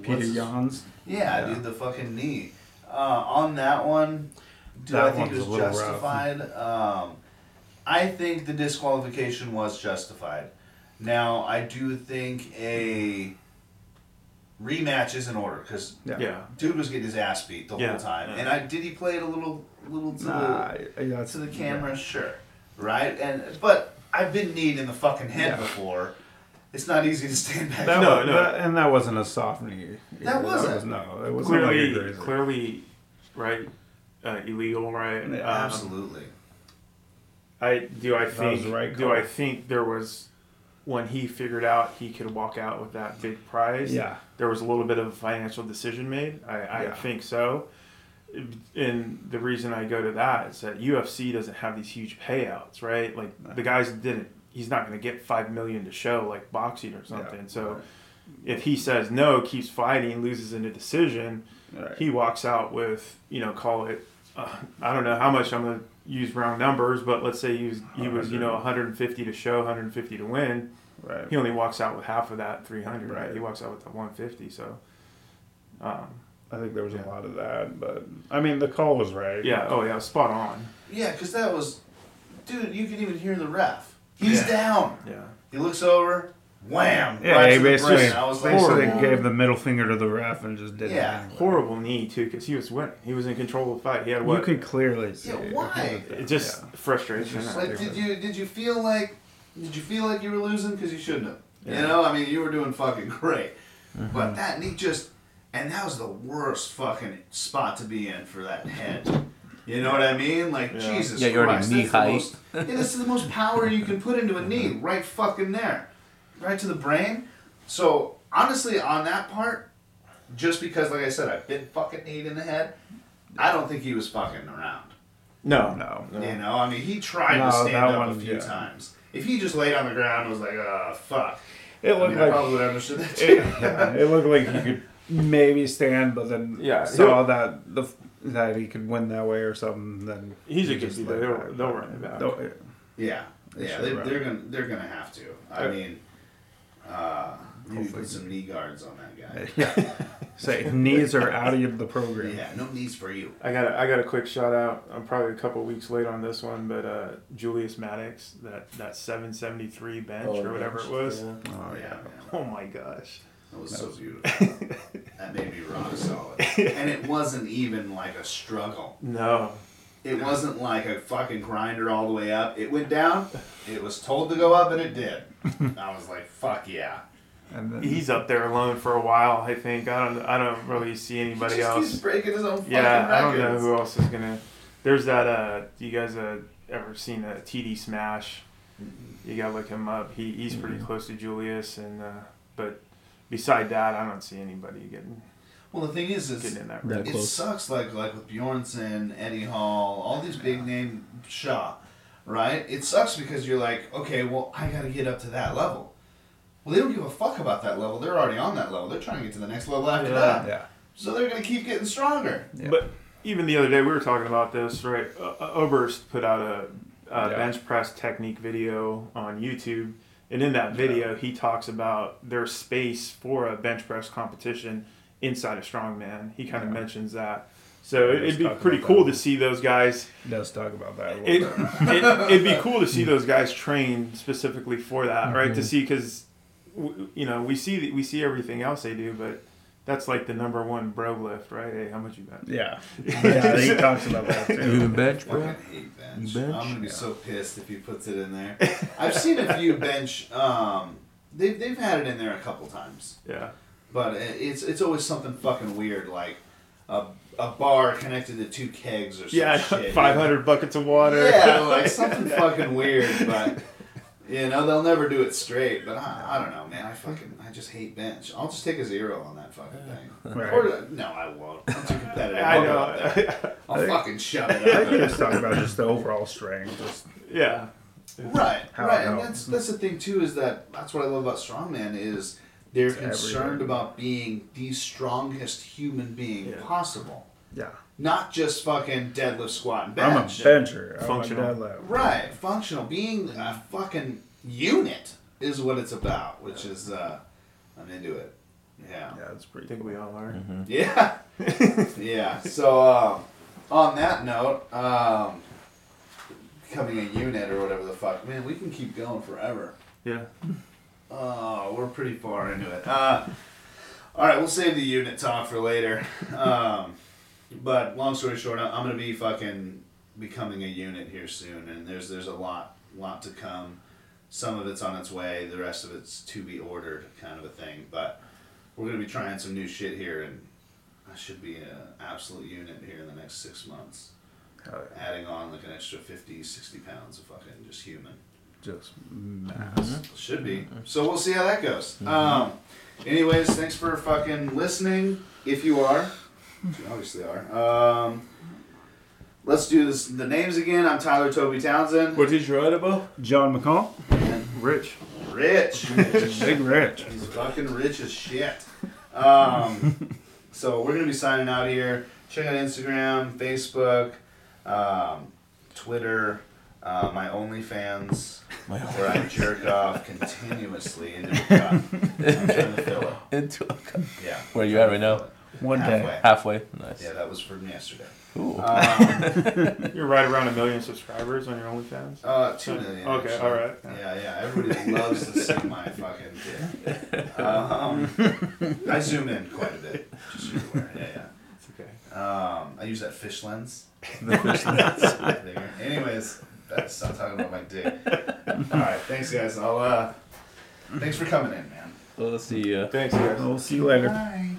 Peter Jan's? Yeah, dude, the fucking knee. On that one, I think it was justified. I think the disqualification was justified. Now, I do think a rematch is in order, because dude was getting his ass beat the whole time. Yeah. And did he play it a little to the camera? Yeah. Sure. Right? But... I've been kneed in the fucking head before. It's not easy to stand back. And that wasn't a soft knee. That was clearly, right? Illegal, right? Yeah, absolutely. I think there was when he figured out he could walk out with that big prize. Yeah. There was a little bit of a financial decision made. I think so. And the reason I go to that is that UFC doesn't have these huge payouts, right? Like the guys didn't. He's not going to get $5 million to show like boxing or something. Yeah, so if he says no, keeps fighting, loses in a decision, he walks out with call it. I don't know how much I'm going to use round numbers, but let's say he was 150 to show, 150 to win. Right. He only walks out with half of that 300. Right. He walks out with the 150. So. I think there was a lot of that, but I mean the call was right. Yeah. Oh yeah, spot on. Yeah, because that was, dude. You can even hear the ref. He's down. Yeah. He looks over. Wham. Yeah. Right he basically gave the middle finger to the ref and just did it. Yeah. Horrible knee too, because he was winning. He was in control of the fight. He had what? You could clearly see. Yeah. Why? It just frustration. It's just like, did you feel like you were losing because you shouldn't have? Yeah. I mean, you were doing fucking great, but that knee just. And that was the worst fucking spot to be in for that head. You know what I mean? Like, Jesus Christ. Yeah, you're already knee high. This is the most power you can put into a knee. Right fucking there. Right to the brain. So, honestly, on that part, just because, like I said, I've been fucking kneed in the head, I don't think he was fucking around. No. I mean, he tried to stand up a few times. If he just laid on the ground and was like, fuck. I probably would understand that too. It looked like you could... Maybe stand, but then saw that he could win that way or something. Then he's a good guy. They'll run it back. They're gonna have to. I mean, you put some knee guards on that guy. Yeah, say knees are out of the program. Yeah, no knees for you. I got a quick shout out. I'm probably a couple of weeks late on this one, but Julius Maddox, that 773 bench whatever it was. Yeah. Oh my gosh. It was so beautiful. That made me rock solid. And it wasn't even like a struggle. No. It wasn't like a fucking grinder all the way up. It went down. It was told to go up, and it did. I was like, fuck yeah. And then, he's up there alone for a while, I think. I don't really see anybody else. He's breaking his own fucking records. I don't know who else is going to... There's that... you guys ever seen a TD Smash? You got to look him up. He's pretty close to Julius, and but... Beside that, I don't see anybody getting. Well, the thing is in that it sucks. Like with Bjornsson, Eddie Hall, all these big name Shaw, right? It sucks because you're like, okay, well, I gotta get up to that level. Well, they don't give a fuck about that level. They're already on that level. They're trying to get to the next level after that. Yeah. So they're gonna keep getting stronger. Yeah. But even the other day we were talking about this, right? Oberst put out a bench press technique video on YouTube, and in that video he talks about there's space for a bench press competition inside of strongman. He kind of mentions that. So it'd be pretty cool to see those guys. Let's talk about that a little bit. It'd be cool to see those guys train specifically for that, right? Mm-hmm. To see, because you know we see everything else they do, but that's like the number one bro lift, right? Hey, how much you bet? Yeah, yeah. He talks about that too. You bench, bro. I hate bench. I'm gonna be so pissed if he puts it in there. I've seen a few bench. They've had it in there a couple times. Yeah, but it's always something fucking weird, like a bar connected to two kegs or some shit. 500 buckets of water. Yeah, like something fucking weird, but you know they'll never do it straight. But I don't know, man. I just hate bench. I'll just take a zero on that fucking thing. Right. Or, no, I won't. I'm too competitive. I know. I'll fucking shut it up. I think it's talking about just the overall strength. Right. And that's the thing too, is that's what I love about strongman is. They're concerned about being the strongest human being possible. Yeah. Not just fucking deadlift, squat, and bench. I'm a bencher. Functional. Right. Functional. Being a fucking unit is what it's about, which is, I'm into it. Yeah. Yeah, that's pretty cool. I think we all are. Mm-hmm. Yeah. Yeah. So, on that note, becoming a unit or whatever the fuck, man, we can keep going forever. Yeah. Oh, we're pretty far into it. All right, we'll save the unit talk for later. But long story short, I'm going to be fucking becoming a unit here soon, and there's a lot to come. Some of it's on its way, the rest of it's to be ordered kind of a thing. But we're going to be trying some new shit here, and I should be an absolute unit here in the next 6 months. Adding on like an extra 50, 60 pounds of fucking just human. Just mass. Mm-hmm. Should be. So we'll see how that goes. Mm-hmm. Anyways, thanks for fucking listening. If you are, you obviously are. Let's do this. The names again. I'm Tyler Toby Townsend. What is your edible? John McCall. And Rich. Big Rich. He's fucking rich as shit. So we're going to be signing out here. Check out Instagram, Facebook, Twitter. My OnlyFans, where I jerk off continuously into a cup. I'm trying to fill it. Into a cup. Yeah. Where are you at right now? Halfway. Nice. Yeah, that was from yesterday. Ooh. You're right around 1 million subscribers on your OnlyFans? 2 million. Okay, actually. All right. Yeah. Everybody loves to see my fucking dick. I zoom in quite a bit. Just so you're aware. Yeah. It's okay. I use that fish lens. The fish lens. Anyways. Stop talking about my dick. All right, thanks guys. Thanks for coming in, man. We'll see you. Thanks guys. We'll see you later. Bye.